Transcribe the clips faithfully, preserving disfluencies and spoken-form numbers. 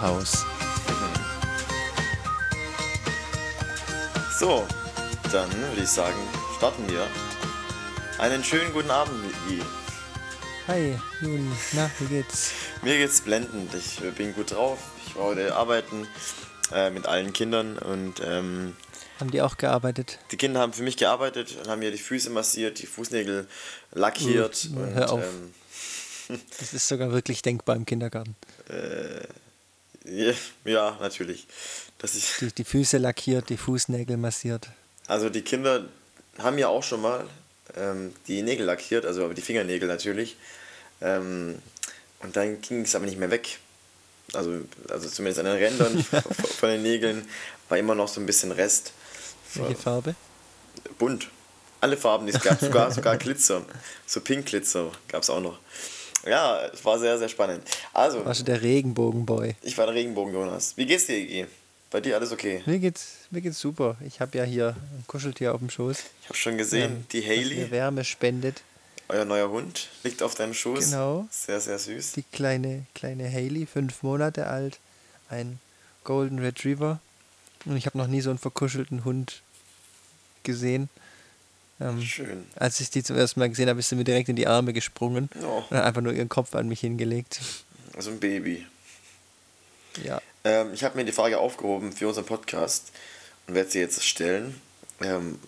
Sommerhaus. Mhm. So, dann würde ich sagen, starten wir. Einen schönen guten Abend, Miki. Hi, Juli. Na, wie geht's? Mir geht's blendend. Ich bin gut drauf. Ich war heute arbeiten äh, mit allen Kindern und ähm, haben die auch gearbeitet? Die Kinder haben für mich gearbeitet und haben mir die Füße massiert, die Fußnägel lackiert. Uh, und, hör auf. Ähm, das ist sogar wirklich denkbar im Kindergarten. Äh, ja, ja, natürlich. Dass ich die, die Füße lackiert, die Fußnägel massiert. Also die Kinder haben ja auch schon mal ähm, die Nägel lackiert, also aber die Fingernägel natürlich. Ähm, und dann ging es aber nicht mehr weg. Also, also zumindest an den Rändern von den Nägeln war immer noch so ein bisschen Rest. Welche Farbe? Bunt. Alle Farben, die es gab. Sogar, sogar Glitzer. So Pink-Glitzer gab es auch noch. Ja, es war sehr, sehr spannend. Also, warst du der Regenbogenboy? Ich war der Regenbogen-Jonas. Wie geht's dir, E G? Bei dir alles okay? Mir geht's, mir geht's super. Ich habe ja hier ein Kuscheltier auf dem Schoß. Ich habe schon gesehen, ähm, die Hailey. Die mir Wärme spendet. Euer neuer Hund liegt auf deinem Schoß. Genau. Sehr, sehr süß. Die kleine, kleine Hailey, fünf Monate alt. Ein Golden Retriever. Und ich habe noch nie so einen verkuschelten Hund gesehen. Ähm, Schön. Als ich die zum ersten Mal gesehen habe, ist sie mir direkt in die Arme gesprungen. Oh. Und hat einfach nur ihren Kopf an mich hingelegt. Also ein Baby. Ja. Ähm, ich habe mir die Frage aufgehoben für unseren Podcast und werde sie jetzt stellen. Ähm,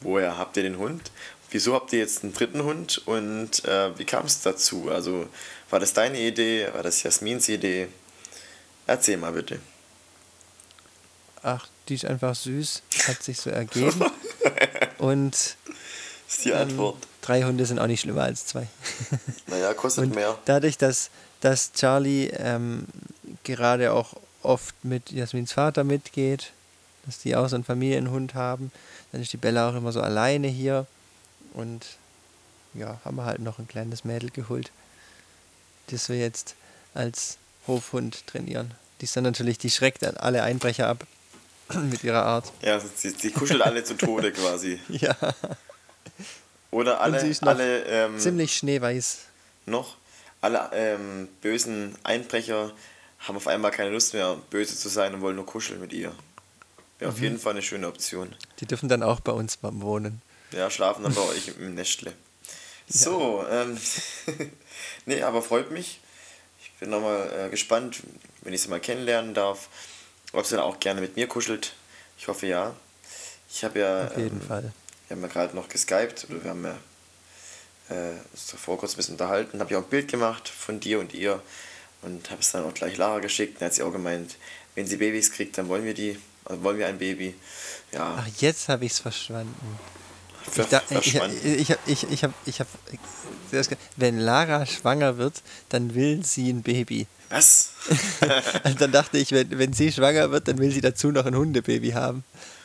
woher habt ihr den Hund? Wieso habt ihr jetzt einen dritten Hund? Und äh, wie kam es dazu? Also war das deine Idee? War das Jasmins Idee? Erzähl mal bitte. Ach, die ist einfach süß, hat sich so ergeben. Und ist die Antwort. Ähm, drei Hunde sind auch nicht schlimmer als zwei. Naja, kostet und mehr. Dadurch, dass, dass Charlie ähm, gerade auch oft mit Jasmins Vater mitgeht, dass die auch so einen Familienhund haben, dann ist die Bella auch immer so alleine hier. Und ja, haben wir halt noch ein kleines Mädel geholt, das wir jetzt als Hofhund trainieren. Die ist dann natürlich, die schreckt alle Einbrecher ab. Mit ihrer Art. Ja, sie, sie kuschelt alle zu Tode quasi. Ja. Oder alle. Und sie ist noch alle ähm, ziemlich schneeweiß. Noch. Alle ähm, bösen Einbrecher haben auf einmal keine Lust mehr, böse zu sein und wollen nur kuscheln mit ihr. Wäre mhm. auf jeden Fall eine schöne Option. Die dürfen dann auch bei uns wohnen. Ja, schlafen dann bei euch im Nestle. So, ja. ähm. Nee, aber freut mich. Ich bin nochmal äh, gespannt, wenn ich sie mal kennenlernen darf. Ob sie dann auch gerne mit mir kuschelt. Ich hoffe ja. Ich habe ja. Auf jeden ähm, Fall. Wir haben ja gerade noch geskypt oder wir haben ja, äh, uns davor kurz ein bisschen unterhalten. Habe ja auch ein Bild gemacht von dir und ihr und habe es dann auch gleich Lara geschickt. Und dann hat sie auch gemeint, wenn sie Babys kriegt, dann wollen wir die. Also wollen wir ein Baby. Ja. Ach, jetzt habe ich es verstanden. Ich, da, ich, ich, ich, ich habe, ich habe, wenn Lara schwanger wird, dann will sie ein Baby. Was? Also dann dachte ich, wenn, wenn sie schwanger wird, dann will sie dazu noch ein Hundebaby haben.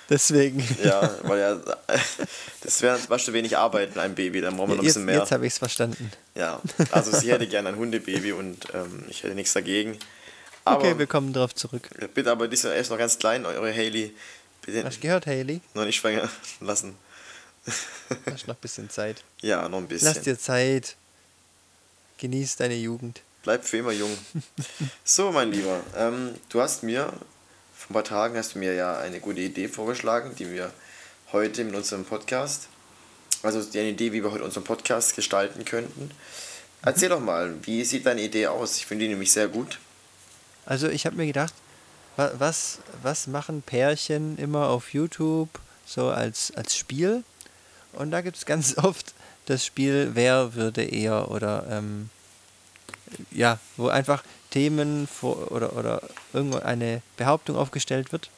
Deswegen. Ja, weil ja, das wäre zum Beispiel wenig Arbeit mit einem Baby, dann brauchen wir noch ein bisschen mehr. Jetzt habe ich es verstanden. Ja, also sie hätte gerne ein Hundebaby und ähm, ich hätte nichts dagegen. Aber okay, wir kommen drauf zurück. Bitte, aber die ist erst noch ganz klein, eure Hailey. Hast du gehört, Hailey? Noch nicht schwanger lassen. Hast noch ein bisschen Zeit. Ja, noch ein bisschen. Lass dir Zeit. Genieß deine Jugend. Bleib für immer jung. So, mein Lieber, ähm, du hast mir, vor ein paar Tagen hast du mir ja eine gute Idee vorgeschlagen, die wir heute mit unserem Podcast, also die eine Idee, wie wir heute unseren Podcast gestalten könnten. Erzähl doch mal, wie sieht deine Idee aus? Ich finde die nämlich sehr gut. Also ich habe mir gedacht, was, was machen Pärchen immer auf YouTube so als, als Spiel? Und da gibt es ganz oft das Spiel, wer würde eher oder ähm, ja, wo einfach Themen vor, oder, oder irgendeine Behauptung aufgestellt wird.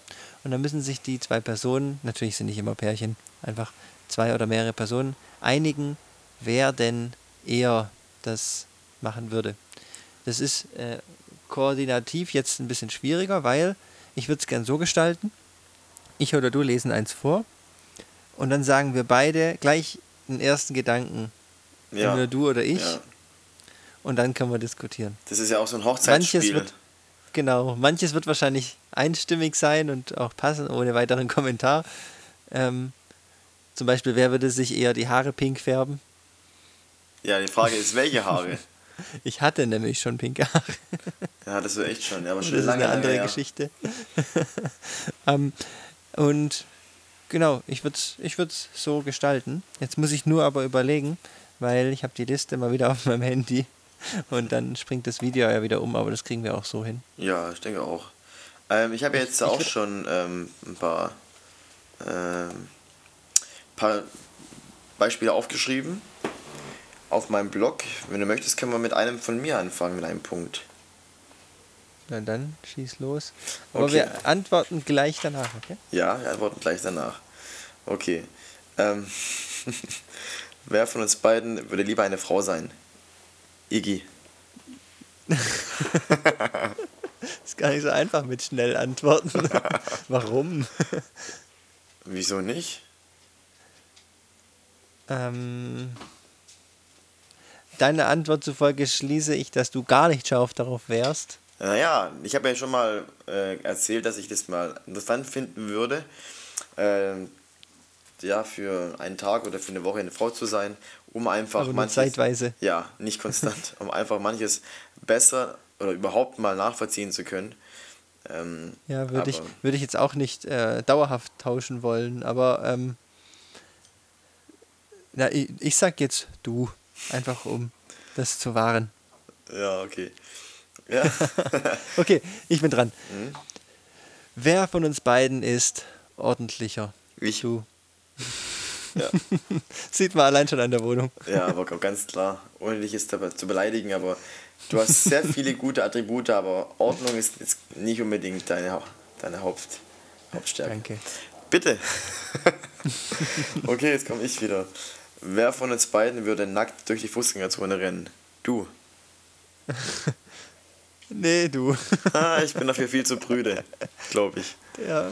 Und dann müssen sich die zwei Personen, natürlich sind nicht immer Pärchen, einfach zwei oder mehrere Personen einigen, wer denn eher das machen würde. Das ist äh, koordinativ jetzt ein bisschen schwieriger, weil ich würde es gern so gestalten, ich oder du lesen eins vor. Und dann sagen wir beide gleich einen ersten Gedanken. Ja. Entweder du oder ich. Ja. Und dann können wir diskutieren. Das ist ja auch so ein Hochzeitsspiel. Manches wird, genau, manches wird wahrscheinlich einstimmig sein und auch passen, ohne weiteren Kommentar. Ähm, zum Beispiel, wer würde sich eher die Haare pink färben? Ja, die Frage ist, welche Haare? Ich hatte nämlich schon pinke Haare. Ja, das ist echt schon. Ja, aber schon das lange ist eine andere ja. Geschichte. um, und genau, ich würde es ich würd's so gestalten. Jetzt muss ich nur aber überlegen, weil ich habe die Liste mal wieder auf meinem Handy und dann springt das Video ja wieder um, aber das kriegen wir auch so hin. Ja, ich denke auch. Ähm, ich habe jetzt ich, auch ich schon ähm, ein paar, ähm, paar Beispiele aufgeschrieben auf meinem Blog. Wenn du möchtest, können wir mit einem von mir anfangen, mit einem Punkt. Na dann, schieß los. Aber okay, wir antworten gleich danach, okay? Ja, wir antworten gleich danach. Okay. Ähm, wer von uns beiden würde lieber eine Frau sein? Iggy. Ist gar nicht so einfach mit schnell antworten. Warum? Wieso nicht? Ähm... Deiner Antwort zufolge schließe ich, dass du gar nicht scharf darauf wärst. Naja, ich habe ja schon mal äh, erzählt, dass ich das mal interessant finden würde, äh, ja, für einen Tag oder für eine Woche eine Frau zu sein, um einfach Aber nur manches... zeitweise. Ja, nicht konstant, um einfach manches besser oder überhaupt mal nachvollziehen zu können. Ähm, ja, würde ich, würd ich jetzt auch nicht äh, dauerhaft tauschen wollen, aber ähm, na, ich, ich sag jetzt du. Einfach um das zu wahren. Ja, okay. Ja. Okay, ich bin dran. Mhm. Wer von uns beiden ist ordentlicher? Ich. Du. Ja. Sieht man allein schon an der Wohnung. Ja, aber ganz klar. Ohne dich ist dabei zu beleidigen, aber du hast sehr viele gute Attribute, aber Ordnung ist jetzt nicht unbedingt deine, deine Haupt, Hauptstärke. Danke. Bitte. Okay, jetzt komme ich wieder. Wer von uns beiden würde nackt durch die Fußgängerzone rennen? Du. Nee, du. Ah, ich bin dafür viel zu prüde, glaube ich. Ja,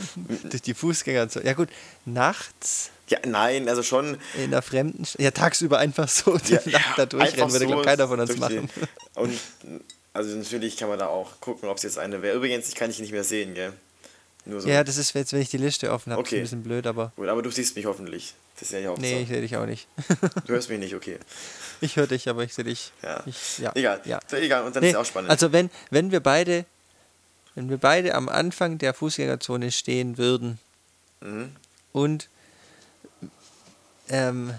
durch die Fußgängerzone. Ja gut, nachts? Ja, nein, also schon... In der fremden... St- ja, tagsüber einfach so ja, ja, Nacht da durchrennen würde, so glaube keiner von uns machen. Die, und also natürlich kann man da auch gucken, ob es jetzt eine wäre. Übrigens, ich kann dich nicht mehr sehen, gell? Nur so. Ja, das ist jetzt, wenn ich die Liste offen habe, okay. Ist ein bisschen blöd, aber... Gut, aber du siehst mich hoffentlich. Das ist ja auch nee, so. Ich sehe dich auch nicht. Du hörst mich nicht, okay. Ich höre dich, aber ich sehe dich. Ja. Ich, ja. Egal. Ja. Egal, und dann nee. Ist es auch spannend. Also wenn, wenn wir beide, wenn wir beide am Anfang der Fußgängerzone stehen würden mhm. und ähm,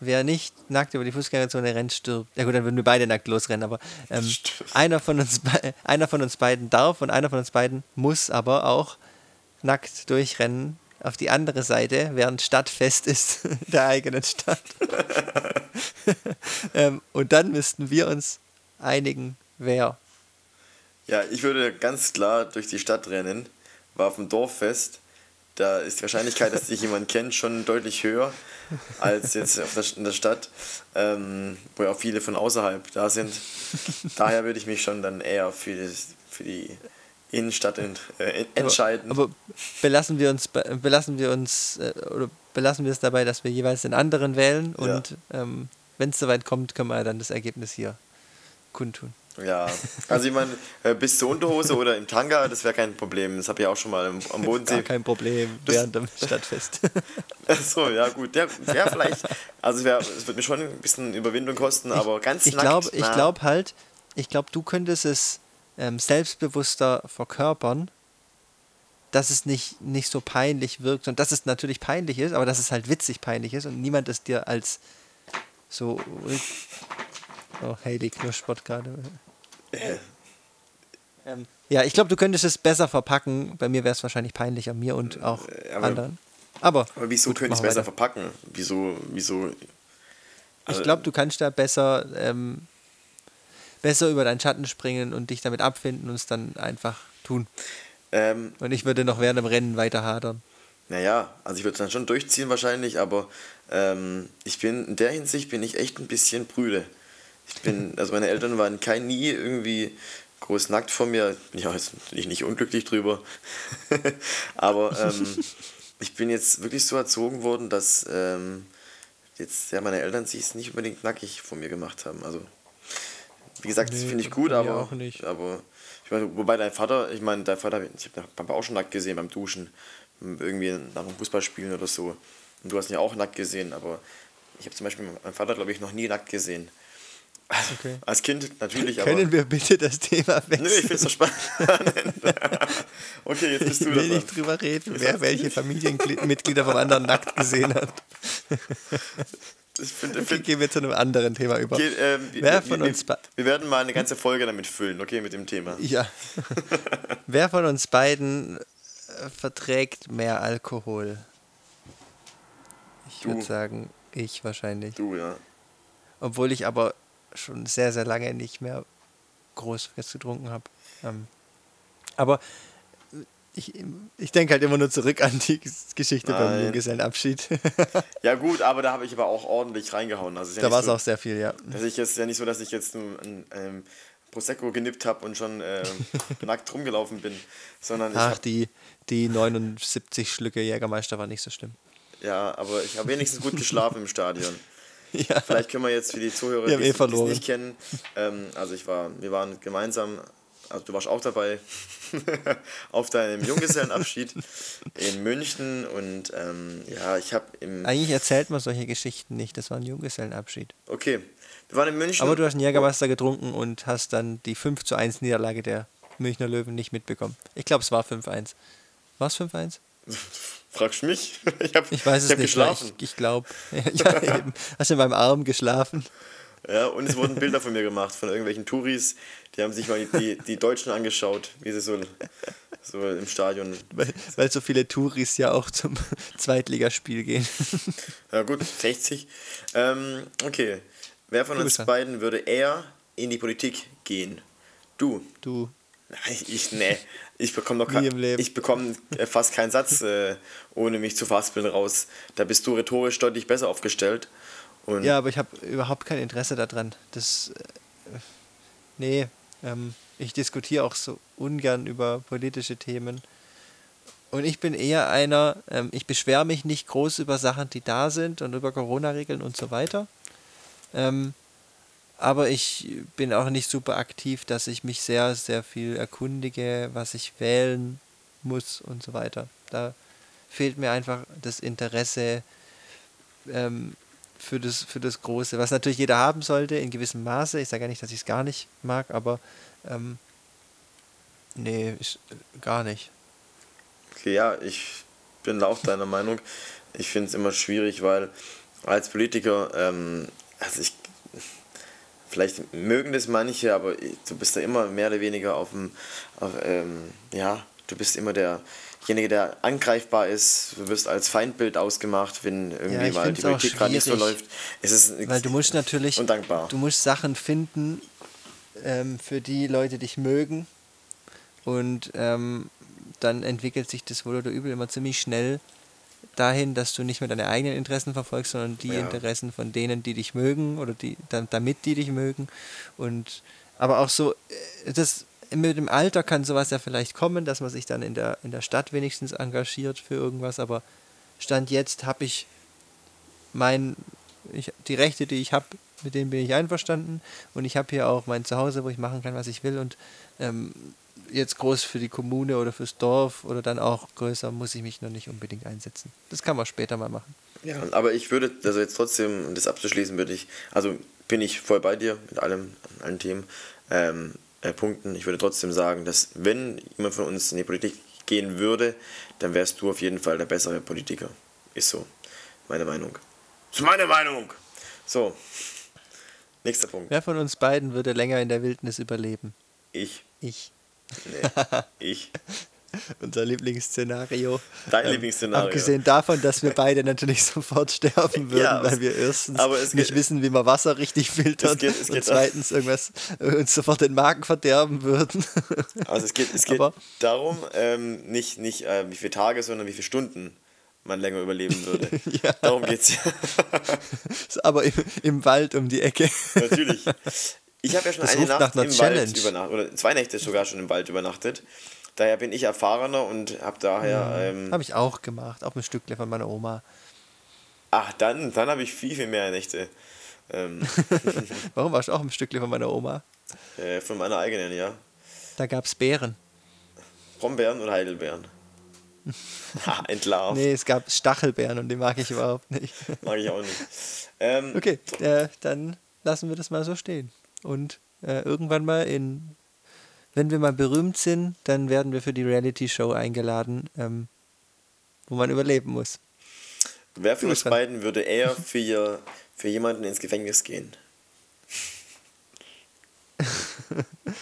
wer nicht nackt über die Fußgängerzone rennt, stirbt. Ja gut, dann würden wir beide nackt losrennen, aber ähm, einer von uns be- einer von uns beiden darf und einer von uns beiden muss aber auch nackt durchrennen. Auf die andere Seite, während Stadtfest ist, der eigenen Stadt. ähm, und dann müssten wir uns einigen, wer. Ja, ich würde ganz klar durch die Stadt rennen, war auf dem Dorffest, da ist die Wahrscheinlichkeit, dass dich jemand kennt, schon deutlich höher als jetzt auf der, in der Stadt, ähm, wo ja auch viele von außerhalb da sind. Daher würde ich mich schon dann eher für die, für die Innenstadt ent, äh, entscheiden. Aber, aber belassen wir uns, belassen wir uns äh, oder belassen wir es dabei, dass wir jeweils den anderen wählen und ja. ähm, wenn es soweit kommt, können wir dann das Ergebnis hier kundtun. Ja, also ich meine, äh, bis zur Unterhose oder im Tanga, das wäre kein Problem. Das habe ich auch schon mal im, am Bodensee. Gar kein Problem, das, während dem Stadtfest. Achso, ja gut. Ja, ja vielleicht, also es wird mir schon ein bisschen Überwindung kosten, ich, aber ganz ich nackt. Glaub, ich glaube halt, ich glaube, du könntest es selbstbewusster verkörpern, dass es nicht, nicht so peinlich wirkt und dass es natürlich peinlich ist, aber dass es halt witzig peinlich ist und niemand es dir als so... Oh, Hayley knuspert gerade. Äh. Ähm, ja, ich glaube, du könntest es besser verpacken. Bei mir wäre es wahrscheinlich peinlich, an mir und auch aber, anderen. Aber, aber wieso könnte ich es besser weiter. verpacken? Wieso? wieso? Also, ich glaube, du kannst da besser... Ähm, besser über deinen Schatten springen und dich damit abfinden und es dann einfach tun. Ähm, und ich würde noch während dem Rennen weiter hadern. Naja, also ich würde es dann schon durchziehen wahrscheinlich, aber ähm, ich bin, in der Hinsicht bin ich echt ein bisschen prüde. Ich bin, also meine Eltern waren kein nie irgendwie groß nackt vor mir. Ja, jetzt bin ich nicht unglücklich drüber. Aber ähm, ich bin jetzt wirklich so erzogen worden, dass ähm, jetzt ja, meine Eltern sich nicht unbedingt nackig vor mir gemacht haben. Also wie gesagt, nee, das finde ich gut, aber, aber ich mein, wobei dein Vater, ich meine, dein Vater, ich habe Papa auch schon nackt gesehen beim Duschen, irgendwie nach dem Fußballspielen oder so. Und du hast ihn ja auch nackt gesehen, aber ich habe zum Beispiel meinen Vater, glaube ich, noch nie nackt gesehen. Okay. Als Kind natürlich, Können aber... Können wir bitte das Thema wechseln? Nö, ich finde es so spannend. Okay, jetzt bist du da. Ich will nicht drüber reden, wer welche Familienmitglieder vom anderen nackt gesehen hat. Ich find, okay, find, gehen wir zu einem anderen Thema über. Geht, äh, Wer von wir, uns be- wir werden mal eine ganze Folge damit füllen, okay, mit dem Thema. Ja. Wer von uns beiden äh, verträgt mehr Alkohol? Ich würde sagen, ich wahrscheinlich. Du, ja. Obwohl ich aber schon sehr, sehr lange nicht mehr groß was getrunken habe. Ähm, aber... Ich, ich denke halt immer nur zurück an die Geschichte Nein. beim Junggesellenabschied. Ja gut, aber da habe ich aber auch ordentlich reingehauen. Also ja da war es so, auch sehr viel, ja. Es ist ja nicht so, dass ich jetzt ein, ein Prosecco genippt habe und schon ähm, nackt rumgelaufen bin. Sondern Ach, ich hab, die, die neunundsiebzig Schlücke Jägermeister war nicht so schlimm. Ja, aber ich habe wenigstens gut geschlafen im Stadion. Ja. Vielleicht können wir jetzt für die Zuhörer, die es eh nicht kennen, ähm, also ich war, wir waren gemeinsam... Also du warst auch dabei auf deinem Junggesellenabschied in München und ähm, ja, ich habe im... Eigentlich erzählt man solche Geschichten nicht, das war ein Junggesellenabschied. Okay, wir waren in München... Aber du hast einen Jägermeister getrunken und hast dann die fünf zu eins Niederlage der Münchner Löwen nicht mitbekommen. Ich glaube, es war fünf eins. War es fünf eins? Fragst du mich? Ich, hab, ich weiß es ich hab nicht, geschlafen. ich, ich glaube. Ja, eben. Hast du in meinem Arm geschlafen? Ja, und es wurden Bilder von mir gemacht, von irgendwelchen Touris, die haben sich mal die, die Deutschen angeschaut, wie sie so, so im Stadion... Weil, weil so viele Touris ja auch zum Zweitligaspiel gehen. Ja gut, sechzig. Ähm, okay, wer von uns beiden würde eher in die Politik gehen? Du? Du. Nein, ich, nee, ich bekomme noch kein, ich bekomme fast keinen Satz, äh, ohne mich zu verhaspeln raus. Da bist du rhetorisch deutlich besser aufgestellt. Und ja, aber ich habe überhaupt kein Interesse daran. Das, äh, nee, ähm, ich diskutiere auch so ungern über politische Themen. Und ich bin eher einer, ähm, ich beschwere mich nicht groß über Sachen, die da sind und über Corona-Regeln und so weiter. Ähm, aber ich bin auch nicht super aktiv, dass ich mich sehr, sehr viel erkundige, was ich wählen muss und so weiter. Da fehlt mir einfach das Interesse, ähm, Für das, für das Große, was natürlich jeder haben sollte, in gewissem Maße. Ich sage ja nicht, dass ich es gar nicht mag, aber ähm, nee, ich, gar nicht. Okay, ja, ich bin auch deiner Meinung. Ich finde es immer schwierig, weil als Politiker, ähm, also ich, vielleicht mögen das manche, aber du bist da immer mehr oder weniger auf dem, auf, ähm, ja, du bist immer der... derjenige, der angreifbar ist, du wirst als Feindbild ausgemacht, wenn irgendwie ja, mal die Politik gerade nicht so läuft. Es ist Weil du musst natürlich, undankbar. Du musst Sachen finden, ähm, für die Leute dich mögen und ähm, dann entwickelt sich das wohl oder übel immer ziemlich schnell dahin, dass du nicht mehr deine eigenen Interessen verfolgst, sondern die ja. Interessen von denen, die dich mögen oder die, damit die dich mögen. Und aber auch so, das mit dem Alter kann sowas ja vielleicht kommen, dass man sich dann in der, in der Stadt wenigstens engagiert für irgendwas, aber Stand jetzt habe ich, mein, ich die Rechte, die ich habe, mit denen bin ich einverstanden und ich habe hier auch mein Zuhause, wo ich machen kann, was ich will und ähm, jetzt groß für die Kommune oder fürs Dorf oder dann auch größer muss ich mich noch nicht unbedingt einsetzen. Das kann man später mal machen. Ja, aber ich würde, also jetzt trotzdem, um das abzuschließen, würde ich, also bin ich voll bei dir mit allem, allen Themen, ähm, Punkten. Ich würde trotzdem sagen, dass wenn jemand von uns in die Politik gehen würde, dann wärst du auf jeden Fall der bessere Politiker. Ist so. Meine Meinung. Das ist meine Meinung! So. Nächster Punkt. Wer von uns beiden würde länger in der Wildnis überleben? Ich. Ich. Nee. Ich. Unser Lieblingsszenario. Dein ähm, Lieblingsszenario. Abgesehen davon, dass wir beide natürlich sofort sterben würden, ja, weil wir erstens nicht geht, wissen, wie man Wasser richtig filtert es geht, es geht und zweitens irgendwas uns sofort den Magen verderben würden. Also es geht, es geht darum, ähm, nicht, nicht äh, wie viele Tage, sondern wie viele Stunden man länger überleben würde. Ja. Darum geht's ja. Aber im, im Wald um die Ecke. Natürlich. Ich habe ja schon das eine Nacht im Challenge. Wald übernachtet, oder zwei Nächte sogar schon im Wald übernachtet. Daher bin ich erfahrener und habe daher... Ähm, habe ich auch gemacht, auch ein Stückchen von meiner Oma. Ach, dann, dann habe ich viel, viel mehr Nächte. Ähm. Warum warst du auch ein Stückchen von meiner Oma? Äh, von meiner eigenen, ja. Da gab es Beeren. Brombeeren oder Heidelbeeren? Ha, entlarvt. Nee, es gab Stachelbeeren und die mag ich überhaupt nicht. Mag ich auch nicht. Ähm, okay, äh, dann lassen wir das mal so stehen. und äh, irgendwann mal in, wenn wir mal berühmt sind, dann werden wir für die Reality-Show eingeladen, ähm, wo man überleben muss. Wer von uns beiden würde eher für, für jemanden ins Gefängnis gehen?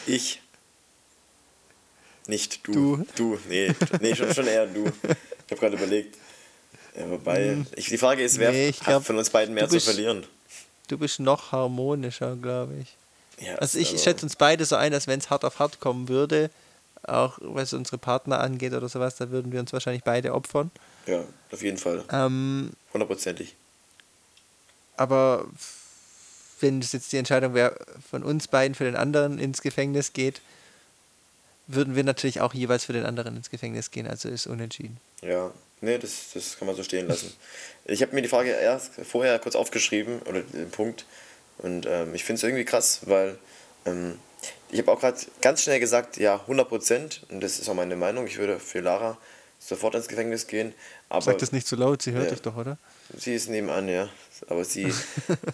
Ich. Nicht du. Du, du. nee, nee schon, schon eher du. Ich habe gerade überlegt. Ja, wobei, hm. ich, die Frage ist, wer nee, glaub, hat von uns beiden mehr bist, zu verlieren? Du bist noch harmonischer, glaube ich. Ja, also ich schätze uns beide so ein, als wenn es hart auf hart kommen würde, auch was unsere Partner angeht oder sowas, da würden wir uns wahrscheinlich beide opfern. Ja, auf jeden Fall. Ähm, hundertprozentig. Aber wenn es jetzt die Entscheidung wäre, von uns beiden für den anderen ins Gefängnis geht, würden wir natürlich auch jeweils für den anderen ins Gefängnis gehen, also ist unentschieden. Ja, nee, das, das kann man so stehen lassen. Ich habe mir die Frage erst vorher kurz aufgeschrieben, oder den Punkt, und ähm, ich finde es irgendwie krass, weil ähm, ich habe auch gerade ganz schnell gesagt, ja, hundert Prozent, und das ist auch meine Meinung, ich würde für Lara sofort ins Gefängnis gehen. Aber sag das nicht zu laut, sie hört ja, dich doch, oder? Sie ist nebenan, ja, aber sie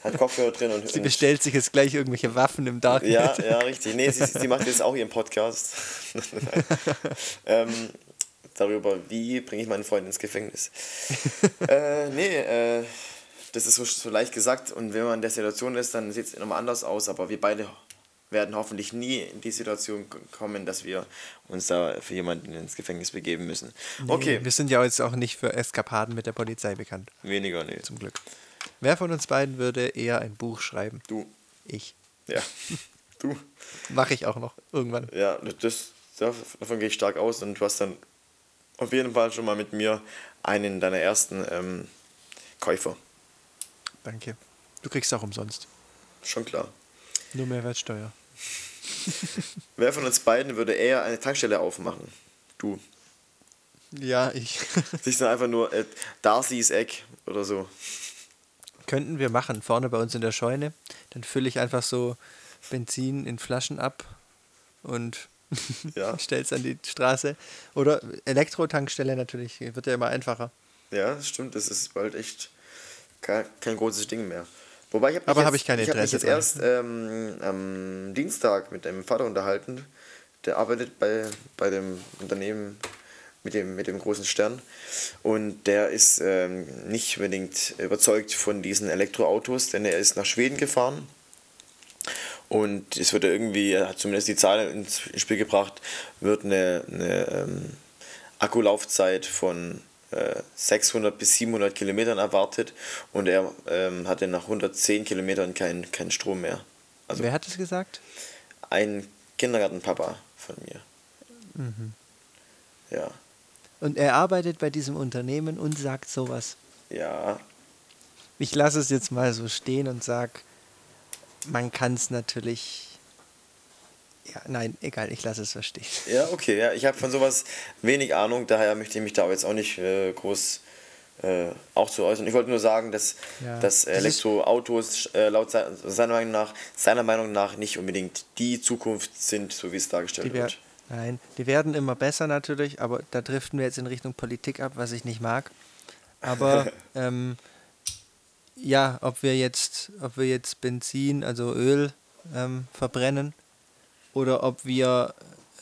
hat Kopfhörer drin. und Sie bestellt und sich jetzt gleich irgendwelche Waffen im Darknet. Ja, ja, richtig. Nee, sie, sie macht jetzt auch ihren Podcast ähm, darüber, wie bringe ich meinen Freund ins Gefängnis. äh, nee, äh, das ist so, so leicht gesagt, und wenn man in der Situation ist, dann sieht es nochmal anders aus, aber wir beide werden hoffentlich nie in die Situation kommen, dass wir uns da für jemanden ins Gefängnis begeben müssen. Nee, okay. Wir sind ja jetzt auch nicht für Eskapaden mit der Polizei bekannt. Weniger, nee. Zum Glück. Wer von uns beiden würde eher ein Buch schreiben? Du. Ich. Ja. Du. Mache ich auch noch. Irgendwann. Ja, das, davon gehe ich stark aus, und du hast dann auf jeden Fall schon mal mit mir einen deiner ersten ähm, Käufer. Danke. Du kriegst auch umsonst. Schon klar. Nur Mehrwertsteuer. Wer von uns beiden würde eher eine Tankstelle aufmachen? Du. Ja, ich. Siehst du einfach nur äh, Darcy's Eck oder so. Könnten wir machen, vorne bei uns in der Scheune. Dann fülle ich einfach so Benzin in Flaschen ab und ja. stell's an die Straße. Oder Elektrotankstelle natürlich, wird ja immer einfacher. Ja, stimmt, das ist bald echt kein, kein großes Ding mehr. Wobei ich habe mich, hab ich ich hab mich jetzt erst ähm, am Dienstag mit einem Vater unterhalten, der arbeitet bei, bei dem Unternehmen mit dem, mit dem großen Stern, und der ist ähm, nicht unbedingt überzeugt von diesen Elektroautos, denn er ist nach Schweden gefahren, und es wird irgendwie, er hat zumindest die Zahl ins Spiel gebracht, wird eine, eine ähm, Akkulaufzeit von sechshundert bis siebenhundert Kilometern erwartet, und er ähm, hatte nach hundertzehn Kilometern keinen kein Strom mehr. Also wer hat das gesagt? Ein Kindergartenpapa von mir. Mhm. Ja. Und er arbeitet bei diesem Unternehmen und sagt sowas. Ja. Ich lasse es jetzt mal so stehen und sag, man kann es natürlich... Ja, nein, egal, ich lasse es verstehen. Ja, okay, ja, ich habe von sowas wenig Ahnung, daher möchte ich mich da jetzt auch nicht äh, groß äh, auch zu äußern. Ich wollte nur sagen, dass, ja, dass Elektroautos äh, laut seiner Meinung, nach, seiner Meinung nach nicht unbedingt die Zukunft sind, so wie es dargestellt die wird. Wer- nein, die werden immer besser natürlich, aber da driften wir jetzt in Richtung Politik ab, was ich nicht mag. Aber ähm, ja, ob wir jetzt, ob wir jetzt Benzin, also Öl ähm, verbrennen, oder ob wir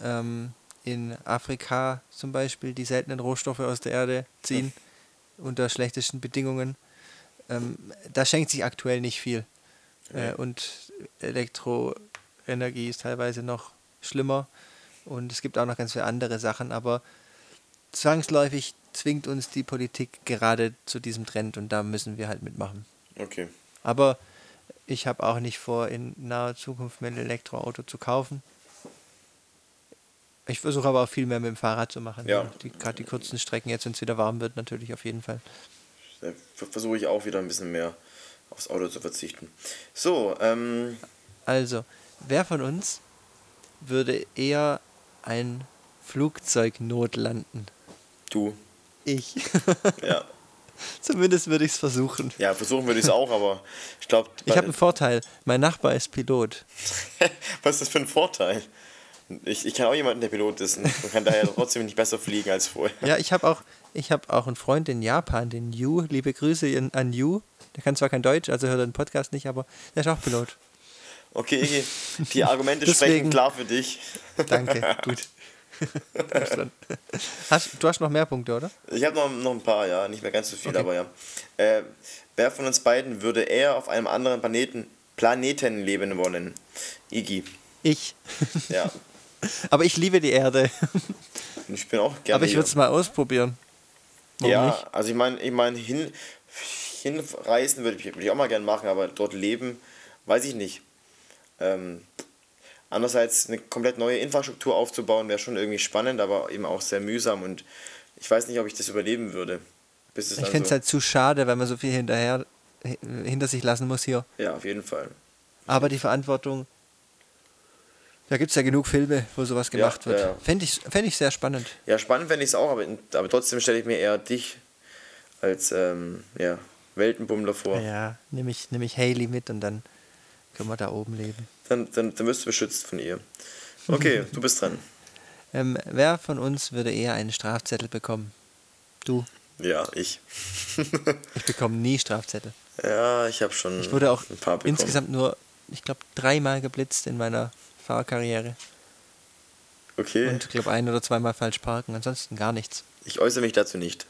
ähm, in Afrika zum Beispiel die seltenen Rohstoffe aus der Erde ziehen, ja, unter schlechtesten Bedingungen. Ähm, da schenkt sich aktuell nicht viel. Ja. Äh, und Elektroenergie ist teilweise noch schlimmer. Und es gibt auch noch ganz viele andere Sachen. Aber zwangsläufig zwingt uns die Politik gerade zu diesem Trend. Und da müssen wir halt mitmachen. Okay. Aber... ich habe auch nicht vor, in naher Zukunft mir ein Elektroauto zu kaufen. Ich versuche aber auch viel mehr mit dem Fahrrad zu machen. Ja. Die, gerade die kurzen Strecken, jetzt wenn es wieder warm wird, natürlich auf jeden Fall. Da versuche ich auch wieder ein bisschen mehr aufs Auto zu verzichten. So, ähm... Also, wer von uns würde eher ein Flugzeug notlanden? Du. Ich. Ja. Zumindest würde ich es versuchen. Ja, versuchen würde ich es auch, aber ich glaube... Ich habe einen Vorteil. Mein Nachbar ist Pilot. Was ist das für ein Vorteil? Ich, ich kann auch jemanden, der Pilot ist, und kann daher trotzdem nicht besser fliegen als vorher. Ja, ich habe auch, hab auch einen Freund in Japan, den Yu. Liebe Grüße an Yu. Der kann zwar kein Deutsch, also hört den Podcast nicht, aber der ist auch Pilot. Okay, okay. Die Argumente deswegen, sprechen klar für dich. Danke, gut. hast, du hast noch mehr Punkte, oder? Ich habe noch, noch ein paar, ja. Nicht mehr ganz so viel, okay. aber ja. Äh, wer von uns beiden würde eher auf einem anderen Planeten, Planeten leben wollen? Iggy. Ich. Ja. Aber ich liebe die Erde. Ich bin auch gerne. Aber ich würde es mal ausprobieren. Warum ja, nicht? Also ich meine, ich mein, hin, hinreisen würde ich, würd ich auch mal gerne machen, aber dort leben, weiß ich nicht. Ähm, andererseits eine komplett neue Infrastruktur aufzubauen, wäre schon irgendwie spannend, aber eben auch sehr mühsam und ich weiß nicht, ob ich das überleben würde. Bis es ich finde es so halt zu schade, weil man so viel hinterher hinter sich lassen muss hier. Ja, auf jeden Fall. Aber die Verantwortung, da gibt es ja genug Filme, wo sowas gemacht ja, wird. Ja, ja. Fände ich, fänd ich sehr spannend. Ja, spannend fände ich es auch, aber, aber trotzdem stelle ich mir eher dich als ähm, ja, Weltenbummler vor. Ja, nehme ich, nehm ich Hayley mit und dann können wir da oben leben. Dann, dann, dann wirst du beschützt von ihr. Okay, du bist dran. Ähm, wer von uns würde eher einen Strafzettel bekommen? Du? Ja, ich. Ich bekomme nie Strafzettel. Ja, ich habe schon ich wurde auch ein paar bekommen. Insgesamt nur, ich glaube, dreimal geblitzt in meiner Fahrkarriere. Okay. Und ich glaube, ein- oder zweimal falsch parken. Ansonsten gar nichts. Ich äußere mich dazu nicht.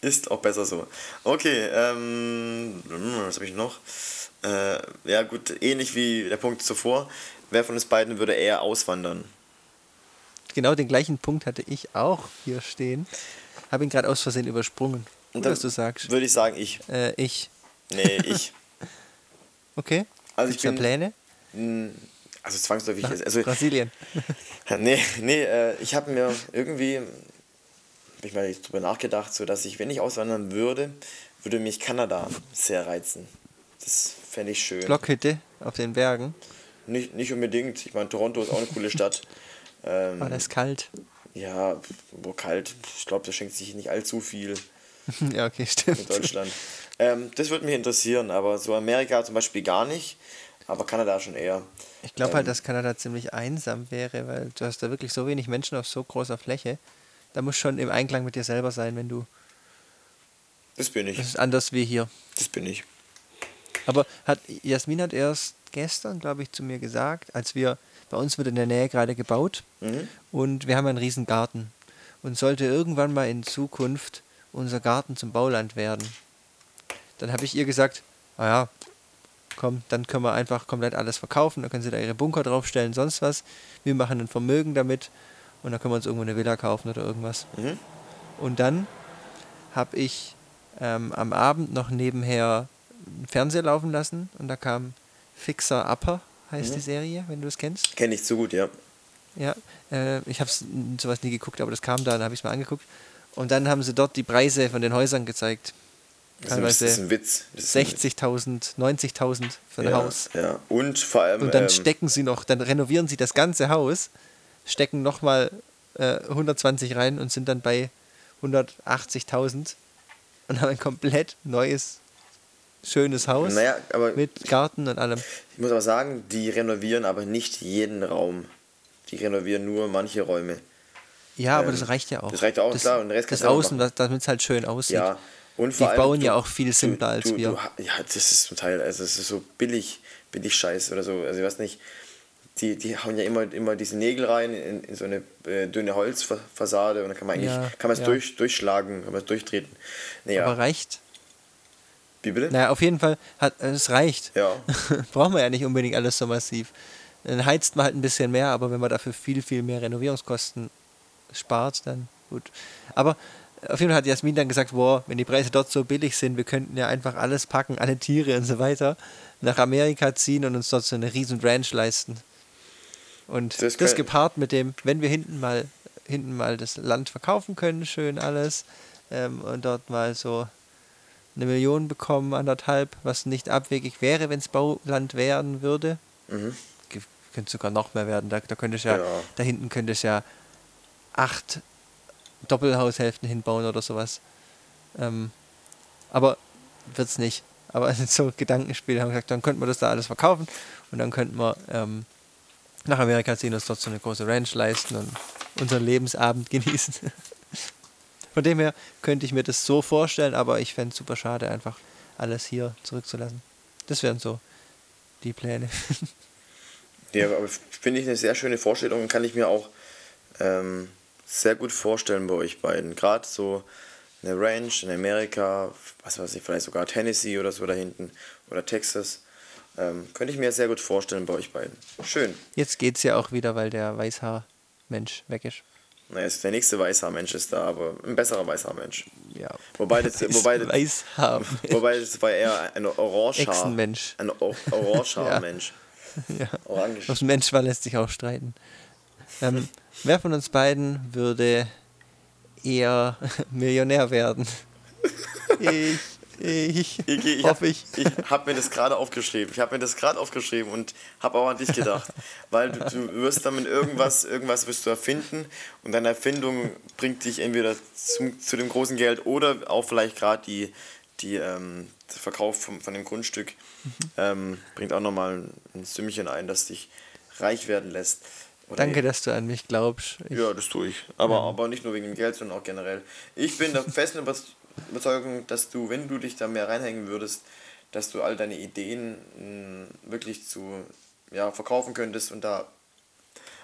Ist auch besser so. Okay, ähm, was habe ich noch? Äh, ja gut, ähnlich wie der Punkt zuvor. Wer von uns beiden würde eher auswandern? Genau den gleichen Punkt hatte ich auch hier stehen. Habe ihn gerade aus Versehen übersprungen. Gut, was du sagst. Würde ich sagen, ich. Äh, ich. Nee, ich. Okay. Also ich bin, Pläne? Also zwangsläufig. Nach also, Brasilien. nee, nee äh, ich habe mir irgendwie... ich mal darüber nachgedacht, so dass ich, wenn ich auswandern würde, würde mich Kanada sehr reizen. Das fände ich schön. Blockhütte auf den Bergen? Nicht, nicht unbedingt. Ich meine, Toronto ist auch eine coole Stadt. Ähm, War das kalt? Ja, wo kalt? Ich glaube, das schenkt sich nicht allzu viel. Ja, okay, stimmt. In Deutschland. Ähm, das würde mich interessieren, aber so Amerika zum Beispiel gar nicht, aber Kanada schon eher. Ich glaube ähm, halt, dass Kanada ziemlich einsam wäre, weil du hast da wirklich so wenig Menschen auf so großer Fläche. Da musst du schon im Einklang mit dir selber sein, wenn du... Das bin ich. Das ist anders wie hier. Das bin ich. Aber hat Jasmin hat erst gestern, glaube ich, zu mir gesagt, als wir... Bei uns wird in der Nähe gerade gebaut mhm. und wir haben einen riesen Garten. Und sollte irgendwann mal in Zukunft unser Garten zum Bauland werden, dann habe ich ihr gesagt, naja, komm, dann können wir einfach komplett alles verkaufen, dann können sie da ihre Bunker draufstellen, sonst was. Wir machen ein Vermögen damit. Und dann können wir uns irgendwo eine Villa kaufen oder irgendwas. Mhm. Und dann habe ich ähm, am Abend noch nebenher einen Fernseher laufen lassen. Und da kam Fixer Upper, heißt mhm. die Serie, wenn du es kennst. Kenne ich so gut, ja. Ja, äh, ich habe sowas nie geguckt, aber das kam da, dann habe ich es mal angeguckt. Und dann haben sie dort die Preise von den Häusern gezeigt. Teilweise das ist ein Witz. sechzigtausend, neunzigtausend für ein ja, Haus. Ja, und vor allem... Und dann ähm, stecken sie noch, dann renovieren sie das ganze Haus... stecken nochmal äh, hundertzwanzig rein und sind dann bei hundertachtzigtausend und haben ein komplett neues, schönes Haus naja, aber mit Garten und allem. Ich muss aber sagen, die renovieren aber nicht jeden Raum. Die renovieren nur manche Räume. Ja, ähm, aber das reicht ja auch. Das reicht auch, das, klar. Und den Rest das Außen, damit es halt schön aussieht. Ja. Und vor die allem bauen du, ja auch viel simpler du, als du, wir. Du, ja, das ist zum Teil, also es ist so billig, billig Scheiß oder so. Also ich weiß nicht, Die, die hauen ja immer, immer diese Nägel rein in, in so eine äh, dünne Holzfassade und dann kann man eigentlich ja, kann man es ja. durch, durchschlagen, kann man es durchtreten. Naja. Aber reicht? Wie bitte? Naja, auf jeden Fall, hat, es reicht. Ja. Braucht man ja nicht unbedingt alles so massiv. Dann heizt man halt ein bisschen mehr, aber wenn man dafür viel, viel mehr Renovierungskosten spart, dann gut. Aber auf jeden Fall hat Jasmin dann gesagt, boah, wenn die Preise dort so billig sind, wir könnten ja einfach alles packen, alle Tiere und so weiter, nach Amerika ziehen und uns dort so eine riesen Ranch leisten. Und das, das gepaart mit dem, wenn wir hinten mal hinten mal das Land verkaufen können, schön alles, ähm, und dort mal so eine Million bekommen, anderthalb, was nicht abwegig wäre, wenn es Bauland werden würde. Mhm. Könnte sogar noch mehr werden. Da, da könnte ich ja, ja, da hinten könnte ich ja acht Doppelhaushälften hinbauen oder sowas. Ähm, aber wird's nicht. Aber so Gedankenspiele haben gesagt, dann könnten wir das da alles verkaufen und dann könnten wir ähm, nach Amerika ziehen, uns dort so eine große Ranch leisten und unseren Lebensabend genießen. Von dem her könnte ich mir das so vorstellen, aber ich fände es super schade, einfach alles hier zurückzulassen. Das wären so die Pläne. Ja, aber finde ich eine sehr schöne Vorstellung und kann ich mir auch ähm, sehr gut vorstellen bei euch beiden. Gerade so eine Ranch in Amerika, was weiß ich, vielleicht sogar Tennessee oder so da hinten oder Texas. Ähm, könnte ich mir sehr gut vorstellen bei euch beiden. Schön. Jetzt geht's ja auch wieder, weil der Weißhaar-Mensch weg ist. Naja, der nächste Weißhaar-Mensch ist da, aber ein besserer Weißhaar-Mensch. Ja. Wobei das, wobei das, wobei das war eher ein Orangehaar. Mensch. Ein Orangehaar-Mensch. Ja. Orangisch. Was Mensch war, lässt sich auch streiten. Ähm, wer von uns beiden würde eher Millionär werden? Ich. Ich, ich, ich hoffe, ich. Ich habe mir das gerade aufgeschrieben. Ich habe mir das gerade aufgeschrieben und habe auch an dich gedacht. Weil du, du wirst dann mit irgendwas, irgendwas wirst du erfinden und deine Erfindung bringt dich entweder zu, zu dem großen Geld oder auch vielleicht gerade die, die, ähm, der Verkauf von, von dem Grundstück ähm, bringt auch nochmal ein Sümmchen ein, das dich reich werden lässt. Oder Danke, eben. dass du an mich glaubst. Ich ja, das tue ich. Aber, ja. aber nicht nur wegen dem Geld, sondern auch generell. Ich bin der festen Überzeugung, Überzeugung, dass du, wenn du dich da mehr reinhängen würdest, dass du all deine Ideen mh, wirklich zu ja, verkaufen könntest und da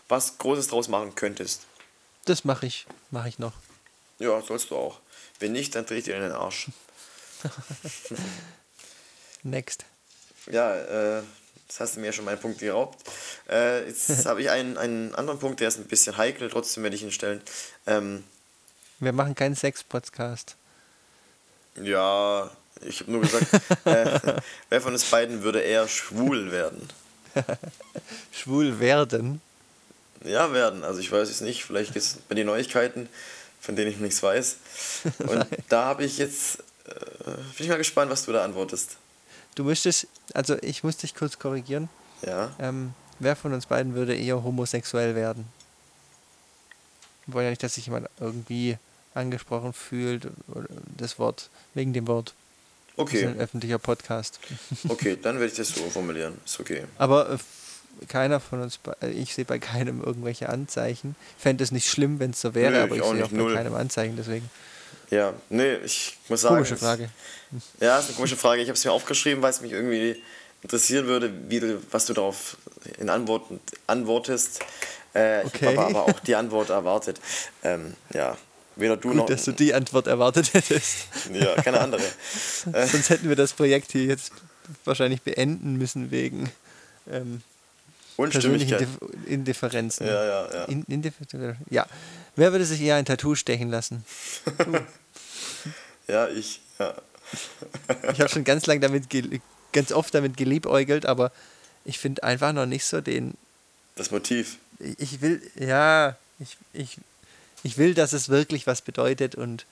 was Großes draus machen könntest. Das mache ich, mache ich noch. Ja, sollst du auch. Wenn nicht, dann dreh ich dir in den Arsch. Next. Ja, äh, das hast du mir schon meinen Punkt geraubt. Äh, jetzt habe ich einen, einen anderen Punkt, der ist ein bisschen heikel, trotzdem werde ich ihn stellen. Ähm, Wir machen keinen Sex-Podcast. Ja, ich habe nur gesagt, äh, wer von uns beiden würde eher schwul werden? Schwul werden? Ja, werden. Also ich weiß es nicht. Vielleicht gibt es bei den Neuigkeiten, von denen ich nichts weiß. Und da habe ich jetzt, äh, bin ich mal gespannt, was du da antwortest. Du müsstest, also ich muss dich kurz korrigieren. Ja. Ähm, wer von uns beiden würde eher homosexuell werden? Wir wollen ja nicht, dass sich jemand irgendwie angesprochen fühlt, das Wort, wegen dem Wort. Okay. Das ist ein öffentlicher Podcast. Okay, dann werde ich das so formulieren. Ist okay. Aber äh, keiner von uns, ich sehe bei keinem irgendwelche Anzeichen. Ich fände es nicht schlimm, wenn es so wäre, nee, aber ich, ich sehe auch bei null. keinem Anzeichen, deswegen. Ja, nee, ich muss sagen. Komische Frage. Ist, ja, ist eine komische Frage. Ich habe es mir aufgeschrieben, weil es mich irgendwie interessieren würde, wie, was du darauf in Antworten antwortest. Äh, okay. Ich habe aber auch die Antwort erwartet. Ähm, ja. Weder du Gut, noch dass du die Antwort erwartet hättest. Ja, keine andere. Sonst hätten wir das Projekt hier jetzt wahrscheinlich beenden müssen wegen ähm, Unstimmigkeit. Persönlichen Indifferenzen. Ja, ja, ja. In, Indiffer- ja. Wer würde sich eher ein Tattoo stechen lassen? ja, ich. Ja. ich habe schon ganz lang damit, ge- ganz oft damit geliebäugelt, aber ich finde einfach noch nicht so den... Das Motiv. Ich, ich will, ja, ich... ich Ich will, dass es wirklich was bedeutet und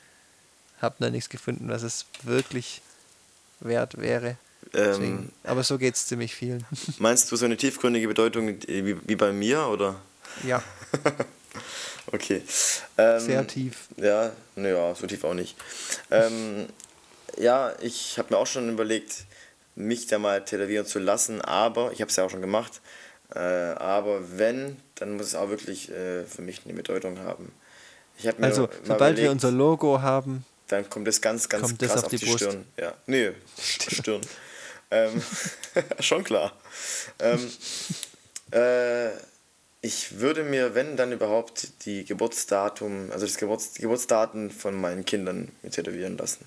habe noch nichts gefunden, was es wirklich wert wäre. Ähm, Aber so geht es ziemlich vielen. Meinst du so eine tiefgründige Bedeutung wie, wie bei mir, oder? Ja. okay. Ähm, Sehr tief. Ja, naja, so tief auch nicht. Ähm, ja, ich habe mir auch schon überlegt, mich da mal tätowieren zu lassen, aber, ich habe es ja auch schon gemacht, äh, aber wenn, dann muss es auch wirklich äh, für mich eine Bedeutung haben. Ich hab mir also, sobald überlegt, wir unser Logo haben, dann kommt das ganz, ganz kommt krass das auf, auf die, die Stirn. Ja. Nee, Stirn. ähm, schon klar. Ähm, äh, ich würde mir, wenn dann überhaupt, die Geburtsdatum, also das Geburts, die Geburtsdaten von meinen Kindern tätowieren lassen.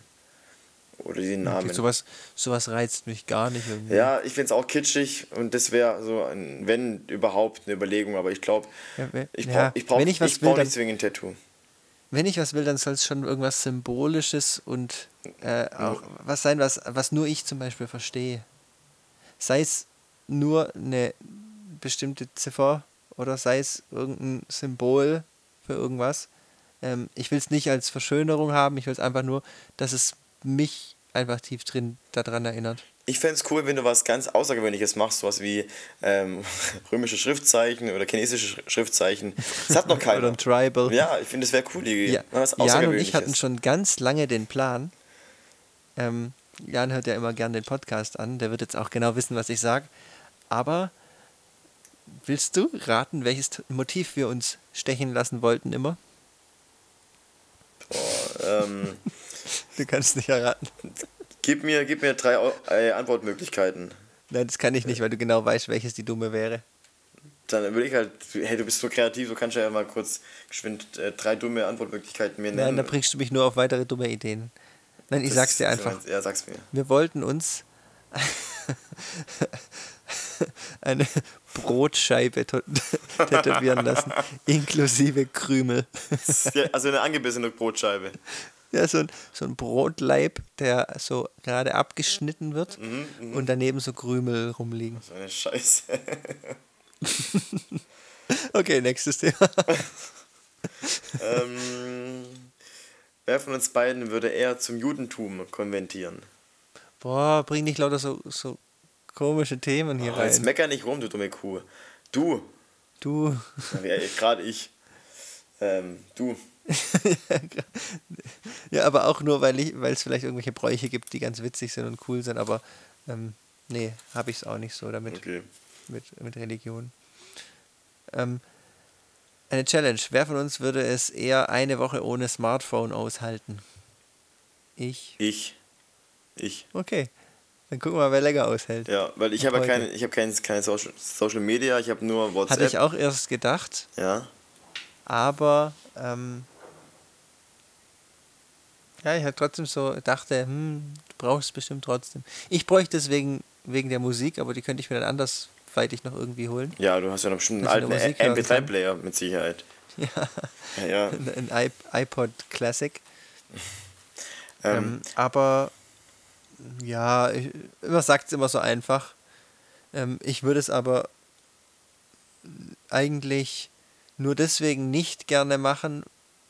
Oder den Namen. Okay, sowas, sowas reizt mich gar nicht irgendwie. Ja, ich finde es auch kitschig und das wäre so, ein, wenn überhaupt, eine Überlegung, aber ich glaube, ja, ich brauche ja, ich brauch, ich ich brauch nicht zwingend ein Tattoo. Wenn ich was will, dann soll es schon irgendwas Symbolisches und äh, auch was sein, was, was nur ich zum Beispiel verstehe. Sei es nur eine bestimmte Ziffer oder sei es irgendein Symbol für irgendwas. Ähm, ich will es nicht als Verschönerung haben, ich will es einfach nur, dass es mich einfach tief drin daran erinnert. Ich fände es cool, wenn du was ganz Außergewöhnliches machst, sowas wie ähm, römische Schriftzeichen oder chinesische Schriftzeichen. Das hat noch keiner. Oder ein Tribal. Ja, ich finde, das wäre cool. Ja. Was Jan und ich hatten schon ganz lange den Plan. Ähm, Jan hört ja immer gerne den Podcast an, der wird jetzt auch genau wissen, was ich sage. Aber willst du raten, welches Motiv wir uns stechen lassen wollten immer? Boah, ähm... Du kannst nicht erraten. Gib mir, gib mir drei äh, Antwortmöglichkeiten. Nein, das kann ich nicht, weil du genau weißt, welches die dumme wäre. Dann würde ich halt, hey, du bist so kreativ, du kannst ja mal kurz geschwind äh, drei dumme Antwortmöglichkeiten mir nennen. Nein, da bringst du mich nur auf weitere dumme Ideen. Nein, ich das sag's dir einfach. Meinst, ja, sag's mir. Wir wollten uns eine Brotscheibe tätowieren lassen, inklusive Krümel. Ja, also eine angebissene Brotscheibe. Ja, so ein, so ein Brotleib, der so gerade abgeschnitten wird mhm, mh. und daneben so Krümel rumliegen. So eine Scheiße. Okay, nächstes Thema. ähm, wer von uns beiden würde eher zum Judentum konvertieren? Boah, bring nicht lauter so, so komische Themen hier oh, rein. Jetzt mecker nicht rum, du dumme Kuh. Du. Du. Ja, gerade ich. Ähm, du. Ja, aber auch nur, weil es vielleicht irgendwelche Bräuche gibt, die ganz witzig sind und cool sind, aber ähm, nee, habe ich es auch nicht so damit. Okay. Mit, mit Religion. Ähm, eine Challenge. Wer von uns würde es eher eine Woche ohne Smartphone aushalten? Ich. Ich. Ich. Okay. Dann gucken wir mal, wer länger aushält. Ja, weil ich habe keine, ich habe keine, keine Social, Social Media, ich habe nur WhatsApp. Hatte ich auch erst gedacht. Ja. Aber ähm, ja, ich habe trotzdem so dachte, hm, du brauchst es bestimmt trotzdem. Ich bräuchte es wegen, wegen der Musik, aber die könnte ich mir dann anders ich noch irgendwie holen. Ja, du hast ja noch bestimmt einen alten M P drei Player mit Sicherheit. Ja, ja, ja. Ein, ein iPod Classic. ähm. Ähm, aber ja, ich, man sagt es immer so einfach. Ähm, ich würde es aber eigentlich nur deswegen nicht gerne machen,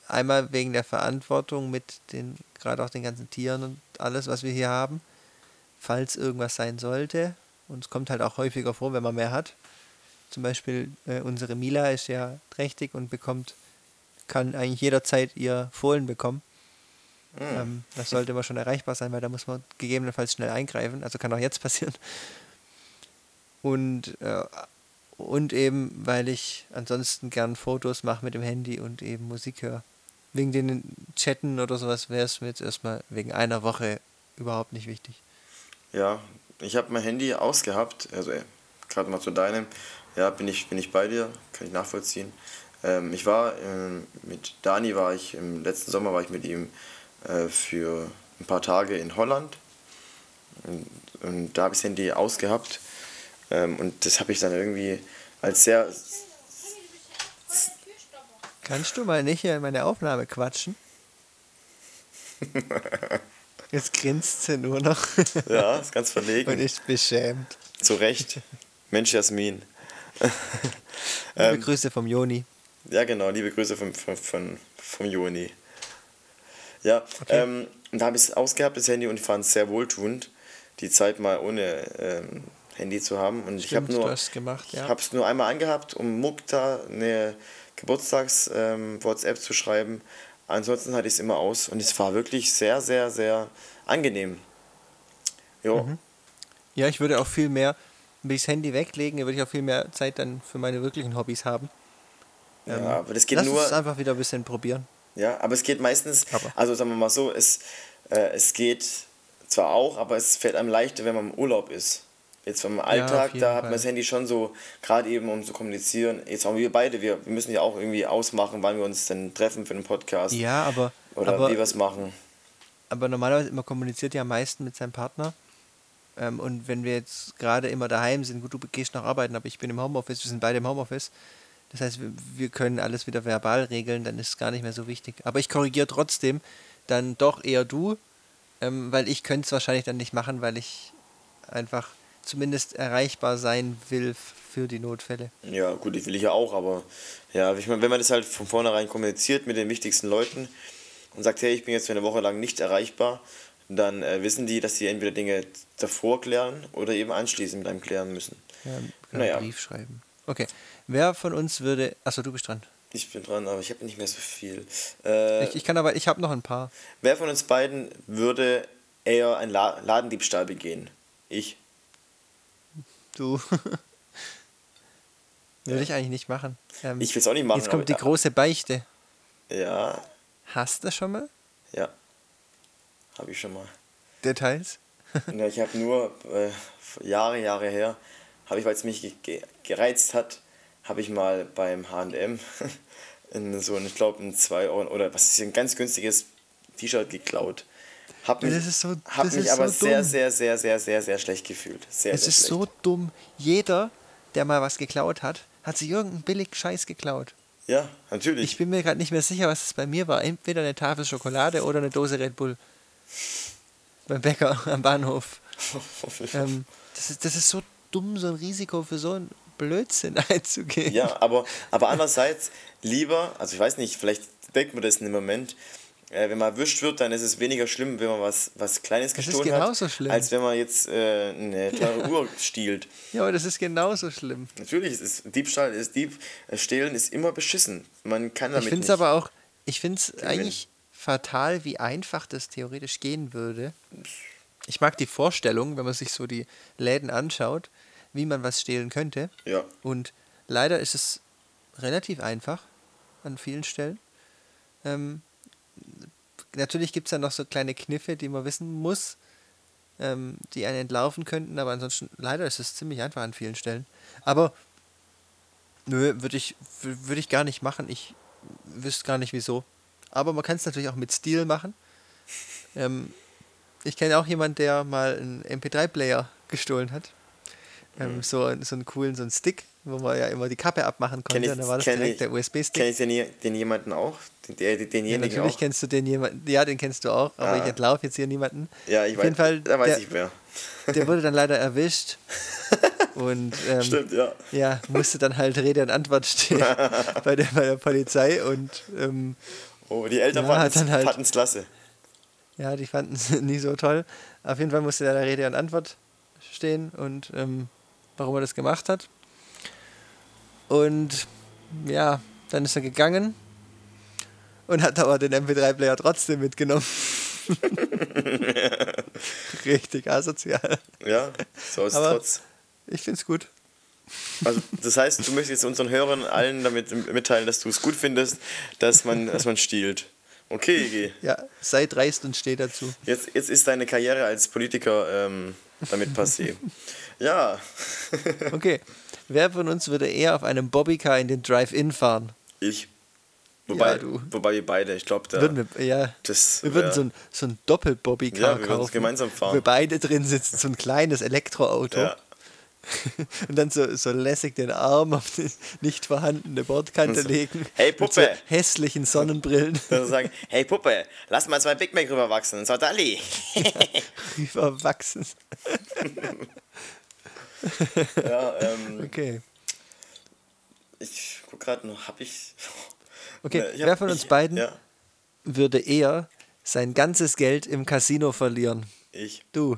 einmal wegen der Verantwortung mit den, gerade auch den ganzen Tieren und alles, was wir hier haben, falls irgendwas sein sollte. Und es kommt halt auch häufiger vor, wenn man mehr hat. Zum Beispiel äh, unsere Mila ist ja trächtig und bekommt, kann eigentlich jederzeit ihr Fohlen bekommen. Mhm. Ähm, das sollte immer schon erreichbar sein, weil da muss man gegebenenfalls schnell eingreifen. Also kann auch jetzt passieren. Und, äh, und eben, weil ich ansonsten gern Fotos mache mit dem Handy und eben Musik höre. Wegen den Chatten oder sowas wäre es mir jetzt erstmal wegen einer Woche überhaupt nicht wichtig. Ja, ich habe mein Handy ausgehabt, also gerade mal zu deinem, ja, bin ich, bin ich bei dir, kann ich nachvollziehen. Ähm, ich war, ähm, mit Dani war ich, im letzten Sommer war ich mit ihm äh, für ein paar Tage in Holland und, und da habe ich das Handy ausgehabt ähm, und das habe ich dann irgendwie als sehr... Kannst du mal nicht hier in meine Aufnahme quatschen? Jetzt grinst sie nur noch. Ja, ist ganz verlegen. Und ist beschämt. Zu Recht. Mensch, Jasmin. Liebe ähm, Grüße vom Joni. Ja, genau, liebe Grüße vom, vom, vom, vom Joni. Ja, okay. ähm, da habe ich es ausgehabt, das Handy, und ich fand es sehr wohltuend, die Zeit mal ohne ähm, Handy zu haben. Und stimmt, ich habe es nur, ja. nur einmal angehabt, um Mukta eine Geburtstags-WhatsApp ähm, zu schreiben. Ansonsten hatte ich es immer aus und es war wirklich sehr, sehr, sehr angenehm. Jo. Mhm. Ja, ich würde auch viel mehr, wenn ich das Handy weglegen, würde ich auch viel mehr Zeit dann für meine wirklichen Hobbys haben. Ja, ähm, aber das geht lass nur... Lass uns einfach wieder ein bisschen probieren. Ja, aber es geht meistens, aber. also sagen wir mal so, es, äh, es geht zwar auch, aber es fällt einem leichter, wenn man im Urlaub ist. Jetzt vom Alltag, ja, da hat man das Handy schon so, gerade eben um zu kommunizieren, jetzt auch wir beide, wir, wir müssen ja auch irgendwie ausmachen, wann wir uns denn treffen für den Podcast. Ja, aber... Oder aber, wie wir es machen. Aber normalerweise, man kommuniziert ja am meisten mit seinem Partner. Ähm, und wenn wir jetzt gerade immer daheim sind, gut, du gehst noch arbeiten, aber ich bin im Homeoffice, wir sind beide im Homeoffice. Das heißt, wir, wir können alles wieder verbal regeln, dann ist es gar nicht mehr so wichtig. Aber ich korrigiere trotzdem dann doch eher du, ähm, weil ich könnte es wahrscheinlich dann nicht machen, weil ich einfach... zumindest erreichbar sein will für die Notfälle. Ja, gut, ich will ich ja auch, aber ja, ich meine, wenn man das halt von vornherein kommuniziert mit den wichtigsten Leuten und sagt, hey, ich bin jetzt für eine Woche lang nicht erreichbar, dann äh, wissen die, dass sie entweder Dinge davor klären oder eben anschließend mit einem klären müssen. Ja, naja. Einen Brief schreiben. Okay, wer von uns würde... Achso, du bist dran. Ich bin dran, aber ich habe nicht mehr so viel. Äh, ich, ich kann aber... Ich habe noch ein paar. Wer von uns beiden würde eher einen La- Ladendiebstahl begehen? Ich. Du. Würde ich eigentlich nicht machen. Ähm, ich will es auch nicht machen. Jetzt kommt die ja. große Beichte. Ja. Hast du das schon mal? Ja. Habe ich schon mal. Details? Ja, ich habe nur äh, Jahre, Jahre her, habe ich, weil es mich ge- ge- gereizt hat, habe ich mal beim H und M in so ein, ich glaube, ein zwei Euro oder was ist ein ganz günstiges T-Shirt geklaut. Hab mich, das ist so, hab das mich ist aber so sehr, sehr, sehr, sehr, sehr, sehr schlecht gefühlt. Sehr, es sehr ist schlecht. So dumm. Jeder, der mal was geklaut hat, hat sich irgendeinen billigen Scheiß geklaut. Ja, natürlich. Ich bin mir gerade nicht mehr sicher, was es bei mir war. Entweder eine Tafel Schokolade oder eine Dose Red Bull. Beim Bäcker am Bahnhof. ähm, das, ist, das ist so dumm, so ein Risiko für so ein Blödsinn einzugehen. Ja, aber, aber andererseits lieber, also ich weiß nicht, vielleicht denkt man das in dem Moment, äh, wenn man erwischt wird, dann ist es weniger schlimm, wenn man was, was Kleines gestohlen hat. Das ist genauso schlimm. Als wenn man jetzt äh, eine teure ja. Uhr stiehlt. Ja, aber das ist genauso schlimm. Natürlich, es ist, Diebstahl ist Dieb, Stehlen ist immer beschissen. Man kann damit ich find's nicht. Ich finde es aber auch, ich finde es eigentlich fatal, wie einfach das theoretisch gehen würde. Ich mag die Vorstellung, wenn man sich so die Läden anschaut, wie man was stehlen könnte. Ja. Und leider ist es relativ einfach an vielen Stellen. Ähm, natürlich gibt es dann noch so kleine Kniffe, die man wissen muss, ähm, die einen entlaufen könnten, aber ansonsten, leider ist es ziemlich einfach an vielen Stellen. Aber nö, würde ich, würd ich gar nicht machen. Ich wüsste gar nicht, wieso. Aber man kann es natürlich auch mit Stil machen. Ähm, ich kenne auch jemanden, der mal einen M P drei Player gestohlen hat. Ähm, mhm. so, so einen coolen, so einen Stick, wo man ja immer die Kappe abmachen konnte. Ich, und da war das direkt ich, der U S B-Stick. Kennst du den, den jemanden auch? Den, den, den, den ja, natürlich auch. Kennst du den jemanden. Ja, den kennst du auch, aber ah. ich entlaufe jetzt hier niemanden. Ja, ich Auf jeden weiß, Fall, da weiß der, ich wer. Der wurde dann leider erwischt. Und ähm, Stimmt, ja. ja, musste dann halt Rede und Antwort stehen bei, der, bei der Polizei und ähm, oh, die Eltern ja, halt, fanden es klasse. Ja, die fanden es nie so toll. Auf jeden Fall musste da Rede und Antwort stehen und ähm, warum er das gemacht hat. Und ja, dann ist er gegangen und hat aber den M P drei Player trotzdem mitgenommen. Richtig asozial. Ja, so ist es trotz. Ich find's gut. Also das heißt, du möchtest jetzt unseren Hörern allen damit mitteilen, dass du es gut findest, dass man, dass man stiehlt. Okay, Iggy. Ja, sei dreist und steh dazu. Jetzt, jetzt ist deine Karriere als Politiker ähm, damit passé. Ja. Okay. Wer von uns würde eher auf einem Bobbycar in den Drive-In fahren? Ich. Wobei, ja, du. Wobei wir beide, ich glaube, da... Würden wir, ja. das wir würden so ein, so ein Doppel-Bobbycar kaufen. Ja, wir würden es gemeinsam fahren. Wir beide drin sitzen, so ein kleines Elektroauto. Ja. Und dann so, so lässig den Arm auf die nicht vorhandene Bordkante so, legen. Hey Puppe! Mit so hässlichen Sonnenbrillen. Also sagen, hey Puppe, lass mal zwei Big Mac rüberwachsen. Und sagt Ali. Rüberwachsen. Ja, ähm. Okay. Ich guck gerade noch, hab ich. Okay, ne, ich hab, wer von uns ich, beiden ja. würde eher sein ganzes Geld im Casino verlieren? Ich. Du.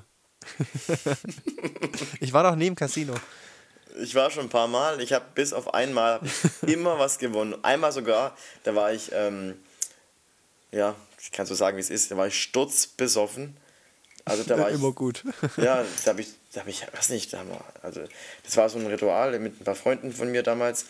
Ich war noch nie im Casino. Ich war schon ein paar Mal. Ich habe bis auf einmal immer was gewonnen. Einmal sogar, da war ich, ähm, ja, ich kann so sagen, wie es ist, da war ich sturzbesoffen. Also da war ich, immer gut. Ja, da habe ich, da habe ich, was nicht, da haben wir, also das war so ein Ritual mit ein paar Freunden von mir damals.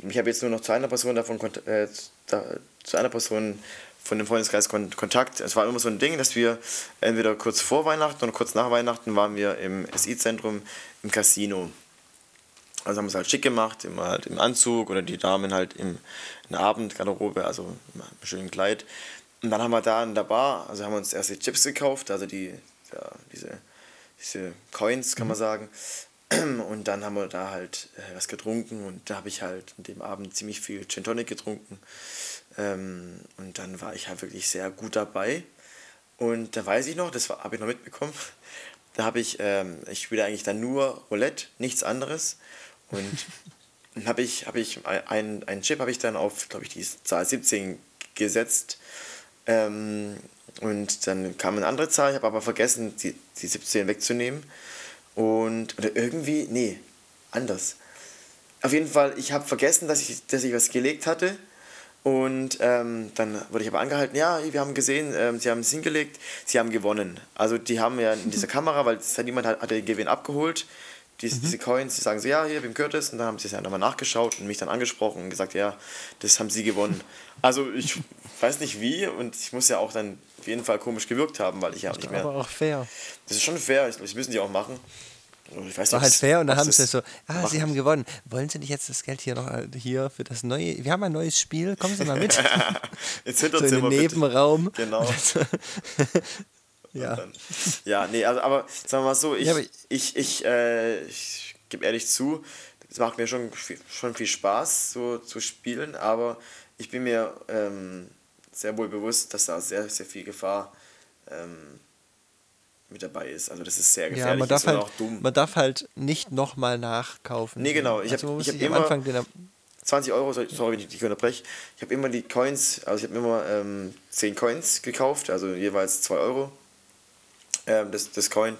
Ich habe jetzt nur noch zu einer Person davon, äh, zu einer Person von dem Freundeskreis Kontakt. Es war immer so ein Ding, dass wir entweder kurz vor Weihnachten oder kurz nach Weihnachten waren wir im S I-Zentrum im Casino. Also haben wir es halt schick gemacht, immer halt im Anzug oder die Damen halt im, in der Abendgarderobe, also im schönen Kleid. Und dann haben wir da in der Bar, also haben wir uns erst die Chips gekauft, also die, ja, diese, diese Coins, kann man sagen. Und dann haben wir da halt was getrunken und da habe ich halt an dem Abend ziemlich viel Gin Tonic getrunken. Ähm, und dann war ich halt wirklich sehr gut dabei. Und da weiß ich noch, das habe ich noch mitbekommen, da habe ich, ähm, ich spiele eigentlich dann nur Roulette, nichts anderes. Und dann habe ich, hab ich einen, einen Chip habe ich dann auf, glaube ich, die Zahl siebzehn gesetzt. Ähm, und dann kam eine andere Zahl, ich habe aber vergessen, die, die siebzehn wegzunehmen. Und, oder irgendwie, nee, anders. Auf jeden Fall, ich habe vergessen, dass ich, dass ich was gelegt hatte. Und ähm, dann wurde ich aber angehalten, ja, wir haben gesehen, ähm, sie haben es hingelegt, sie haben gewonnen. Also die haben ja in dieser Kamera, weil es hat niemand hat, hat den Gewinn abgeholt, diese, mhm. diese Coins, die sagen so, ja, hier, wem gehört das? Und dann haben sie es ja nochmal nachgeschaut und mich dann angesprochen und gesagt, ja, das haben sie gewonnen. Also ich weiß nicht wie, und ich muss ja auch dann auf jeden Fall komisch gewirkt haben, weil ich ja ich nicht mehr... Aber auch fair. Das ist schon fair, das müssen die auch machen. Ich weiß, war halt fair und dann haben sie so, ah, sie haben gewonnen. Wollen Sie nicht jetzt das Geld hier noch hier für das neue, wir haben ein neues Spiel, kommen Sie mal mit. Jetzt hinter so in den Nebenraum. Genau. ja. Dann, ja, nee, also, aber sagen wir mal so, ich, ja, ich, ich, ich, äh, ich gebe ehrlich zu, es macht mir schon, schon viel Spaß, so zu spielen, aber ich bin mir ähm, sehr wohl bewusst, dass da sehr, sehr viel Gefahr ähm, mit dabei ist. Also das ist sehr gefährlich. Ja, man darf, halt, auch dumm. Man darf halt nicht nochmal nachkaufen. Nee, genau. Ich also habe hab immer Anfang den zwanzig Euro, sorry, ja. wenn ich dich unterbreche, ich habe immer die Coins, also ich habe immer ähm, zehn Coins gekauft, also jeweils zwei Euro ähm, das, das Coin,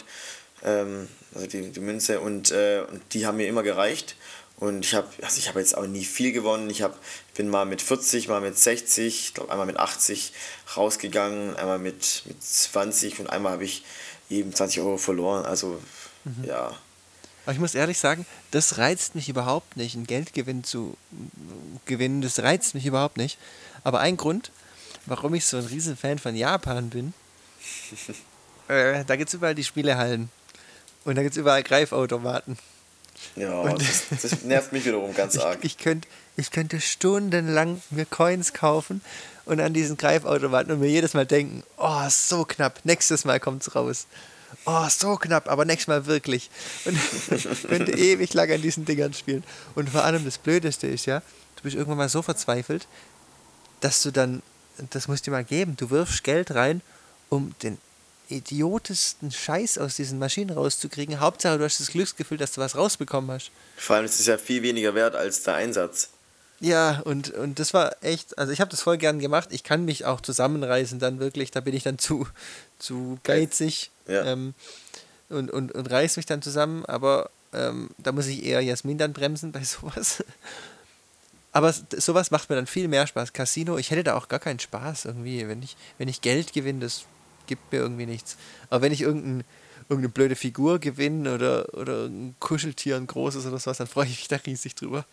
ähm, also die, die Münze und, äh, und die haben mir immer gereicht und ich habe also ich hab jetzt auch nie viel gewonnen. Ich, hab, ich bin mal mit vierzig, mal mit sechzig, ich glaube einmal mit achtzig rausgegangen, einmal mit, mit zwanzig und einmal habe ich eben zwanzig Euro verloren, also mhm. ja. Aber ich muss ehrlich sagen, das reizt mich überhaupt nicht, ein Geldgewinn zu gewinnen, das reizt mich überhaupt nicht. Aber ein Grund, warum ich so ein riesen Fan von Japan bin, äh, da gibt es überall die Spielehallen und da gibt es überall Greifautomaten. Ja, das, das nervt mich wiederum ganz arg. Ich, ich, könnt, ich könnte stundenlang mir Coins kaufen und an diesen Greifautomaten und mir jedes Mal denken, oh, so knapp, nächstes Mal kommt's raus. Oh, so knapp, aber nächstes Mal wirklich. Und ich könnte ewig lang an diesen Dingern spielen. Und vor allem das Blödeste ist ja, du bist irgendwann mal so verzweifelt, dass du dann, das musst du dir mal geben, du wirfst Geld rein, um den idiotesten Scheiß aus diesen Maschinen rauszukriegen. Hauptsache, du hast das Glücksgefühl, dass du was rausbekommen hast. Vor allem ist es ja viel weniger wert als der Einsatz. Ja, und, und das war echt, also ich habe das voll gern gemacht. Ich kann mich auch zusammenreißen dann wirklich, da bin ich dann zu, zu geizig ja. ähm, und, und, und reiß mich dann zusammen, aber ähm, da muss ich eher Jasmin dann bremsen bei sowas. Aber sowas macht mir dann viel mehr Spaß. Casino, ich hätte da auch gar keinen Spaß irgendwie, wenn ich, wenn ich Geld gewinne, das gibt mir irgendwie nichts. Aber wenn ich irgendein, irgendeine blöde Figur gewinne oder, oder ein Kuscheltier, ein großes oder sowas, dann freue ich mich da riesig drüber.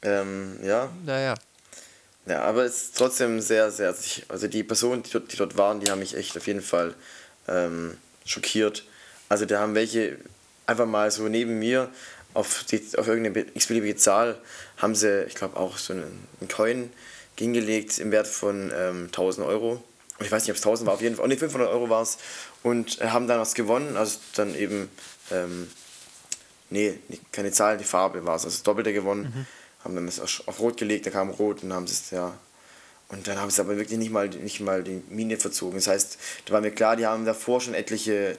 Ähm, ja. Naja. Ja, aber es ist trotzdem sehr, sehr. Also die Personen, die dort, die dort waren, die haben mich echt auf jeden Fall ähm, schockiert. Also da haben welche einfach mal so neben mir auf, die, auf irgendeine x-beliebige Zahl haben sie, ich glaube, auch so einen, einen Coin hingelegt im Wert von ähm, tausend Euro. Und ich weiß nicht, ob es tausend war, auf jeden Fall. Oh ne, fünfhundert Euro war es. Und haben dann was gewonnen. Also dann eben, ähm, nee, keine Zahl, die Farbe war es. Also das Doppelte gewonnen. Mhm. Haben dann das auf Rot gelegt, da kam Rot und haben es, ja. Und dann haben sie aber wirklich nicht mal, nicht mal die Mine verzogen. Das heißt, da war mir klar, die haben davor schon etliche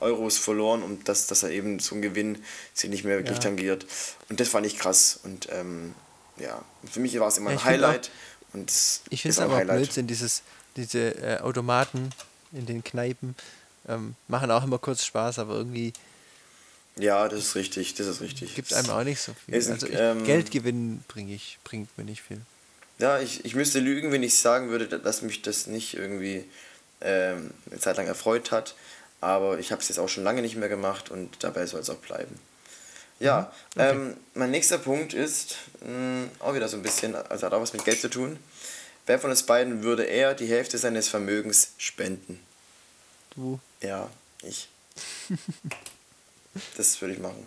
Euros verloren und dass, dass er eben so ein Gewinn sie nicht mehr wirklich ja. tangiert. Und das fand ich krass. Und ähm, ja, für mich war es immer ein ja, Highlight. Auch, und ich finde es aber auch Blödsinn, dieses, diese äh, Automaten in den Kneipen ähm, machen auch immer kurz Spaß, aber irgendwie. Ja, das ist richtig, das ist richtig. Gibt einem auch nicht so viel. Ist, also ich, ähm, Geld gewinnen bring ich, bringt mir nicht viel. Ja, ich, ich müsste lügen, wenn ich sagen würde, dass mich das nicht irgendwie ähm, eine Zeit lang erfreut hat. Aber ich habe es jetzt auch schon lange nicht mehr gemacht und dabei soll es auch bleiben. Ja, mhm, okay. ähm, mein nächster Punkt ist mh, auch wieder so ein bisschen, also hat auch was mit Geld zu tun. Wer von uns beiden würde eher die Hälfte seines Vermögens spenden? Du? Ja, ich. Das würde ich machen.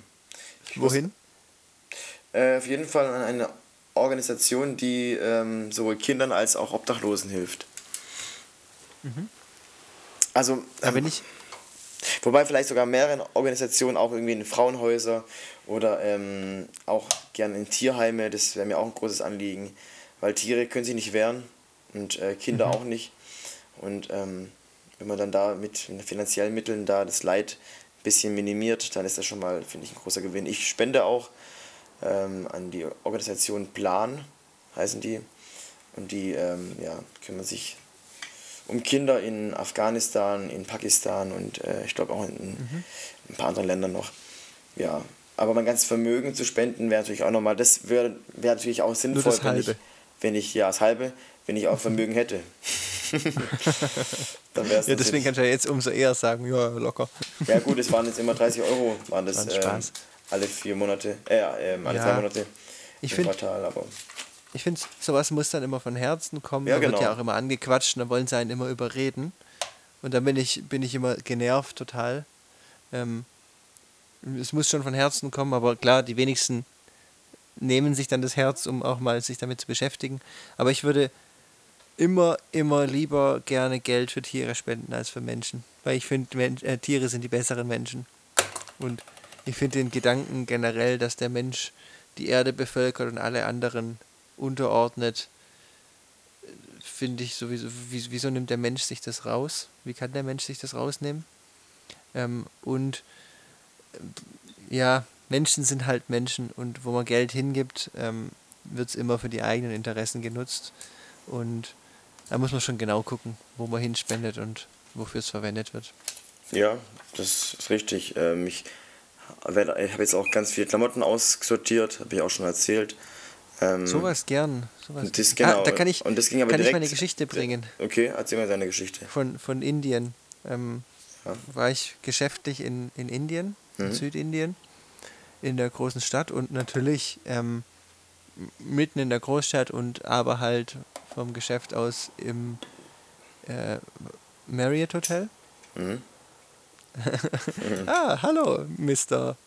Ich Wohin? Muss, äh, auf jeden Fall an eine Organisation, die ähm, sowohl Kindern als auch Obdachlosen hilft. Mhm. Also, ähm, bin ich. Wobei vielleicht sogar mehreren Organisationen, auch irgendwie in Frauenhäuser oder ähm, auch gerne in Tierheime, das wäre mir auch ein großes Anliegen, weil Tiere können sich nicht wehren und äh, Kinder mhm. auch nicht. Und ähm, wenn man dann da mit, mit finanziellen Mitteln da das Leid bisschen minimiert, dann ist das schon mal, finde ich, ein großer Gewinn. Ich spende auch ähm, an die Organisation Plan, heißen die, und die ähm, ja, kümmern sich um Kinder in Afghanistan, in Pakistan und äh, ich glaube auch in, in mhm. ein paar anderen Ländern noch. Ja, aber mein ganzes Vermögen zu spenden wäre natürlich auch nochmal, das wäre wär natürlich auch sinnvoll, wenn ich, wenn ich, ja, das halbe, wenn ich auch Vermögen hätte. Dann wär's ja, deswegen kannst du ja jetzt umso eher sagen, ja, locker. Ja gut, es waren jetzt immer dreißig Euro, waren das ähm, alle vier Monate, äh, ähm, alle ja, drei Monate ich im find, Quartal, aber ich finde, sowas muss dann immer von Herzen kommen. Ja, da genau. Wird ja auch immer angequatscht und da wollen sie einen immer überreden. Und dann bin ich, bin ich immer genervt total. Ähm, es muss schon von Herzen kommen, aber klar, die wenigsten nehmen sich dann das Herz, um auch mal sich damit zu beschäftigen. Aber ich würde immer, immer lieber gerne Geld für Tiere spenden als für Menschen. Weil ich finde, Men- äh, Tiere sind die besseren Menschen. Und ich finde den Gedanken generell, dass der Mensch die Erde bevölkert und alle anderen unterordnet, finde ich sowieso, wieso nimmt der Mensch sich das raus? Wie kann der Mensch sich das rausnehmen? Ähm, und äh, ja, Menschen sind halt Menschen und wo man Geld hingibt, ähm, wird es immer für die eigenen Interessen genutzt. Und da muss man schon genau gucken, wo man hinspendet und wofür es verwendet wird. Ja, das ist richtig. Ähm, ich ich habe jetzt auch ganz viele Klamotten aussortiert, habe ich auch schon erzählt. Ähm, sowas gern. Sowas das gern. Genau. Ah, da kann ich, und das ging aber kann direkt, ich meine Geschichte bringen. Okay, erzähl mal deine Geschichte. Von, von Indien. Ähm, ja. War ich geschäftlich in, in Indien, mhm. in Südindien, in der großen Stadt und natürlich ähm, mitten in der Großstadt und aber halt vom Geschäft aus im äh, Marriott Hotel. Mhm. ah, hallo, Mister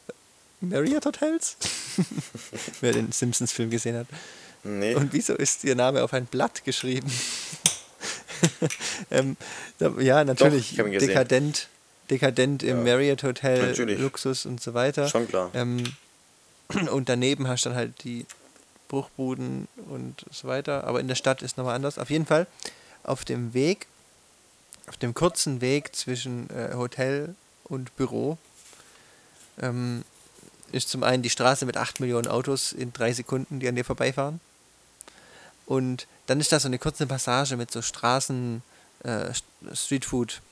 Marriott Hotels? Wer den Simpsons-Film gesehen hat. Nee. Und wieso ist Ihr Name auf ein Blatt geschrieben? ähm, da, ja, natürlich, Doch, dekadent, dekadent im ja. Marriott Hotel, natürlich. Luxus und so weiter. Schon klar. Ähm, und daneben hast du dann halt die Bruchbuden und so weiter. Aber in der Stadt ist nochmal anders. Auf jeden Fall, auf dem Weg, auf dem kurzen Weg zwischen äh, Hotel und Büro, ähm, ist zum einen die Straße mit acht Millionen Autos in drei Sekunden, die an dir vorbeifahren. Und dann ist da so eine kurze Passage mit so Straßen, äh, Streetfood,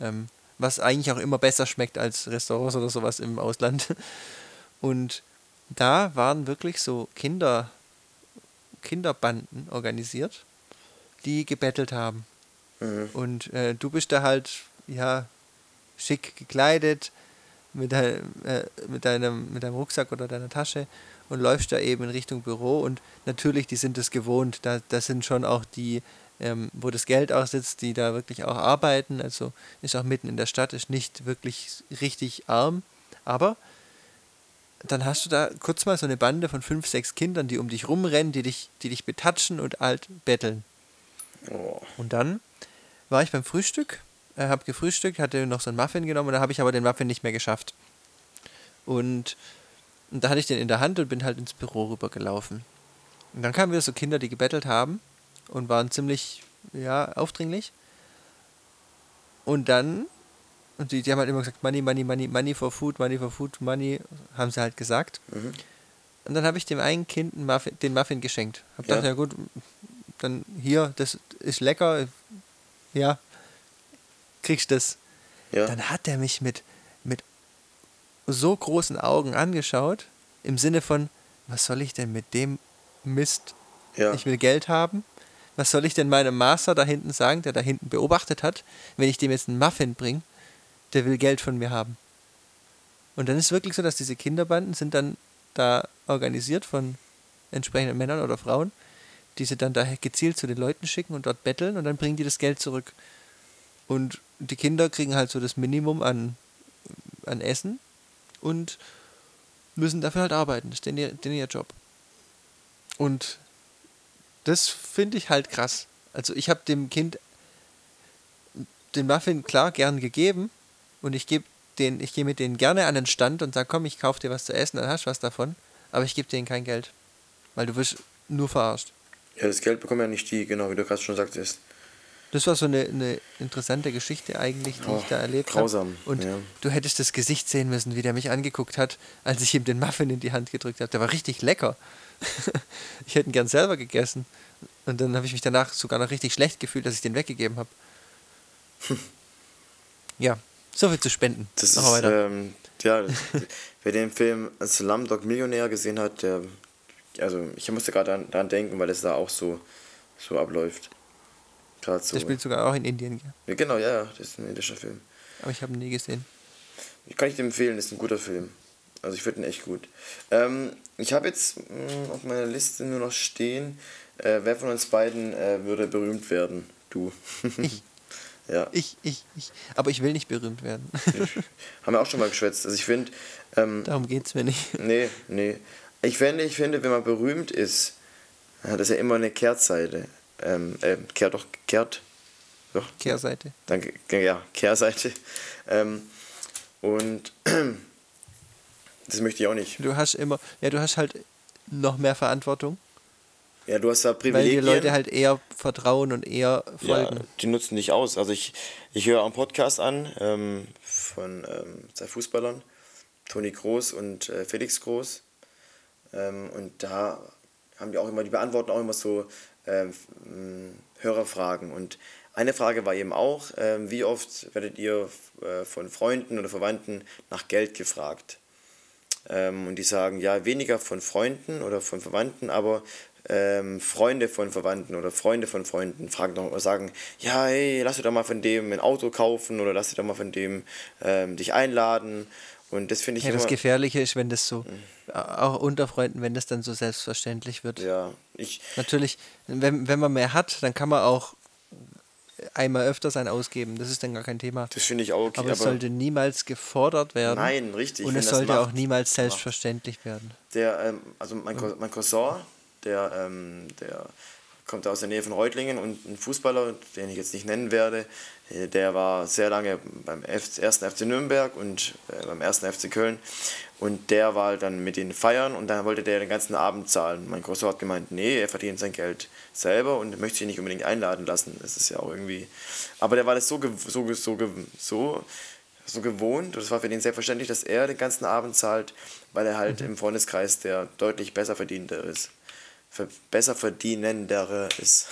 ähm, was eigentlich auch immer besser schmeckt als Restaurants oder sowas im Ausland. Und da waren wirklich so Kinder, Kinderbanden organisiert, die gebettelt haben. Mhm. Und äh, du bist da halt, ja, schick gekleidet, mit deinem, äh, mit deinem, mit deinem Rucksack oder deiner Tasche und läufst da eben in Richtung Büro und natürlich, die sind das gewohnt, da, das sind schon auch die, ähm, wo das Geld auch sitzt, die da wirklich auch arbeiten, also ist auch mitten in der Stadt, ist nicht wirklich richtig arm, aber dann hast du da kurz mal so eine Bande von fünf, sechs Kindern, die um dich rumrennen, die dich, die dich betatschen und alt betteln. Oh. Und dann war ich beim Frühstück, äh, habe gefrühstückt, hatte noch so einen Muffin genommen und da habe ich aber den Muffin nicht mehr geschafft. Und, und da hatte ich den in der Hand und bin halt ins Büro rübergelaufen. Und dann kamen wieder so Kinder, die gebettelt haben und waren ziemlich, ja, aufdringlich. Und dann, und die, die haben halt immer gesagt, Money, Money, Money, Money for Food, Money for Food, Money, haben sie halt gesagt. Mhm. Und dann habe ich dem einen Kind einen Muffin, den Muffin geschenkt. Hab gedacht, ja. ja gut, dann hier, das ist lecker, ja, kriegst das. Ja. Dann hat er mich mit, mit so großen Augen angeschaut, im Sinne von, was soll ich denn mit dem Mist, ja. ich will Geld haben, was soll ich denn meinem Master da hinten sagen, der da hinten beobachtet hat, wenn ich dem jetzt einen Muffin bringe, der will Geld von mir haben. Und dann ist es wirklich so, dass diese Kinderbanden sind dann da organisiert von entsprechenden Männern oder Frauen, die sie dann daher gezielt zu den Leuten schicken und dort betteln und dann bringen die das Geld zurück. Und die Kinder kriegen halt so das Minimum an, an Essen und müssen dafür halt arbeiten. Das ist denn ihr, denn ihr Job. Und das finde ich halt krass. Also ich habe dem Kind den Muffin klar gern gegeben und ich gebe den, ich gehe mit denen gerne an den Stand und sage, komm, ich kaufe dir was zu essen, dann hast du was davon. Aber ich gebe denen kein Geld. Weil du wirst nur verarscht. Ja, das Geld bekommen ja nicht die, genau, wie du gerade schon sagtest. Das war so eine, eine interessante Geschichte eigentlich, die oh, ich da erlebt habe. Und ja. du hättest das Gesicht sehen müssen, wie der mich angeguckt hat, als ich ihm den Muffin in die Hand gedrückt habe. Der war richtig lecker. Ich hätte ihn gern selber gegessen. Und dann habe ich mich danach sogar noch richtig schlecht gefühlt, dass ich den weggegeben habe. Hm. Ja, so viel zu spenden. Das noch ist, weiter. Ähm, ja, wer den Film Slumdog Millionär gesehen hat, der... Also ich musste gerade daran, daran denken, weil es da auch so, so abläuft. So. Das spielt sogar auch in Indien, gell? Ja, genau, ja, das ist ein indischer Film. Aber ich habe ihn nie gesehen. Kann ich dir empfehlen, das ist ein guter Film. Also ich finde ihn echt gut. Ähm, ich habe jetzt mh, auf meiner Liste nur noch stehen, äh, wer von uns beiden äh, würde berühmt werden? Du. Ich. Ja. Ich, ich, ich. Aber ich will nicht berühmt werden. Haben wir auch schon mal geschwätzt. Also ich finde... Ähm, Darum geht's mir nicht. Nee, nee. Ich finde, ich finde, wenn man berühmt ist, hat das ja immer eine Kehrseite. Ähm, äh, Kehr doch, kehrt... Doch. Kehrseite. Danke, ja, Kehrseite. Ähm, und das möchte ich auch nicht. Du hast immer, ja, du hast halt noch mehr Verantwortung. Ja, du hast da Privilegien. Weil die Leute halt eher vertrauen und eher folgen. Ja, die nutzen dich aus. Also ich, ich höre auch einen Podcast an ähm, von ähm, zwei Fußballern, Toni Kroos und äh, Felix Groß. Ähm, und da haben die auch immer, die beantworten auch immer so ähm, Hörerfragen. Und eine Frage war eben auch, äh, wie oft werdet ihr äh, von Freunden oder Verwandten nach Geld gefragt? Ähm, und die sagen, ja, weniger von Freunden oder von Verwandten, aber ähm, Freunde von Verwandten oder Freunde von Freunden fragen doch, sagen, ja, hey, lass dir doch mal von dem ein Auto kaufen oder lass dir doch mal von dem ähm, dich einladen. Und das finde ich ja, immer... Das Gefährliche ist, wenn das so, auch unter Freunden, wenn das dann so selbstverständlich wird. Ja, ich... Natürlich, wenn, wenn man mehr hat, dann kann man auch einmal öfters ein ausgeben, das ist dann gar kein Thema. Das finde ich auch okay. Aber es aber sollte niemals gefordert werden. Nein, richtig. Und es sollte macht, auch niemals selbstverständlich macht. werden. Der, ähm, also mein, Cous- mein Cousin, der, ähm, der kommt aus der Nähe von Reutlingen und ein Fußballer, den ich jetzt nicht nennen werde, der war sehr lange beim ersten F C Nürnberg und äh, beim ersten F C Köln und der war dann mit denen feiern und dann wollte der den ganzen Abend zahlen. Mein Cousin hat gemeint, nee, er verdient sein Geld selber und möchte sich nicht unbedingt einladen lassen. Das ist ja auch irgendwie... Aber der war das so, gew- so, so, so, so gewohnt und es war für den selbstverständlich, dass er den ganzen Abend zahlt, weil er halt mhm. im Freundeskreis der deutlich besser verdienendere ist. Für besser verdienendere ist.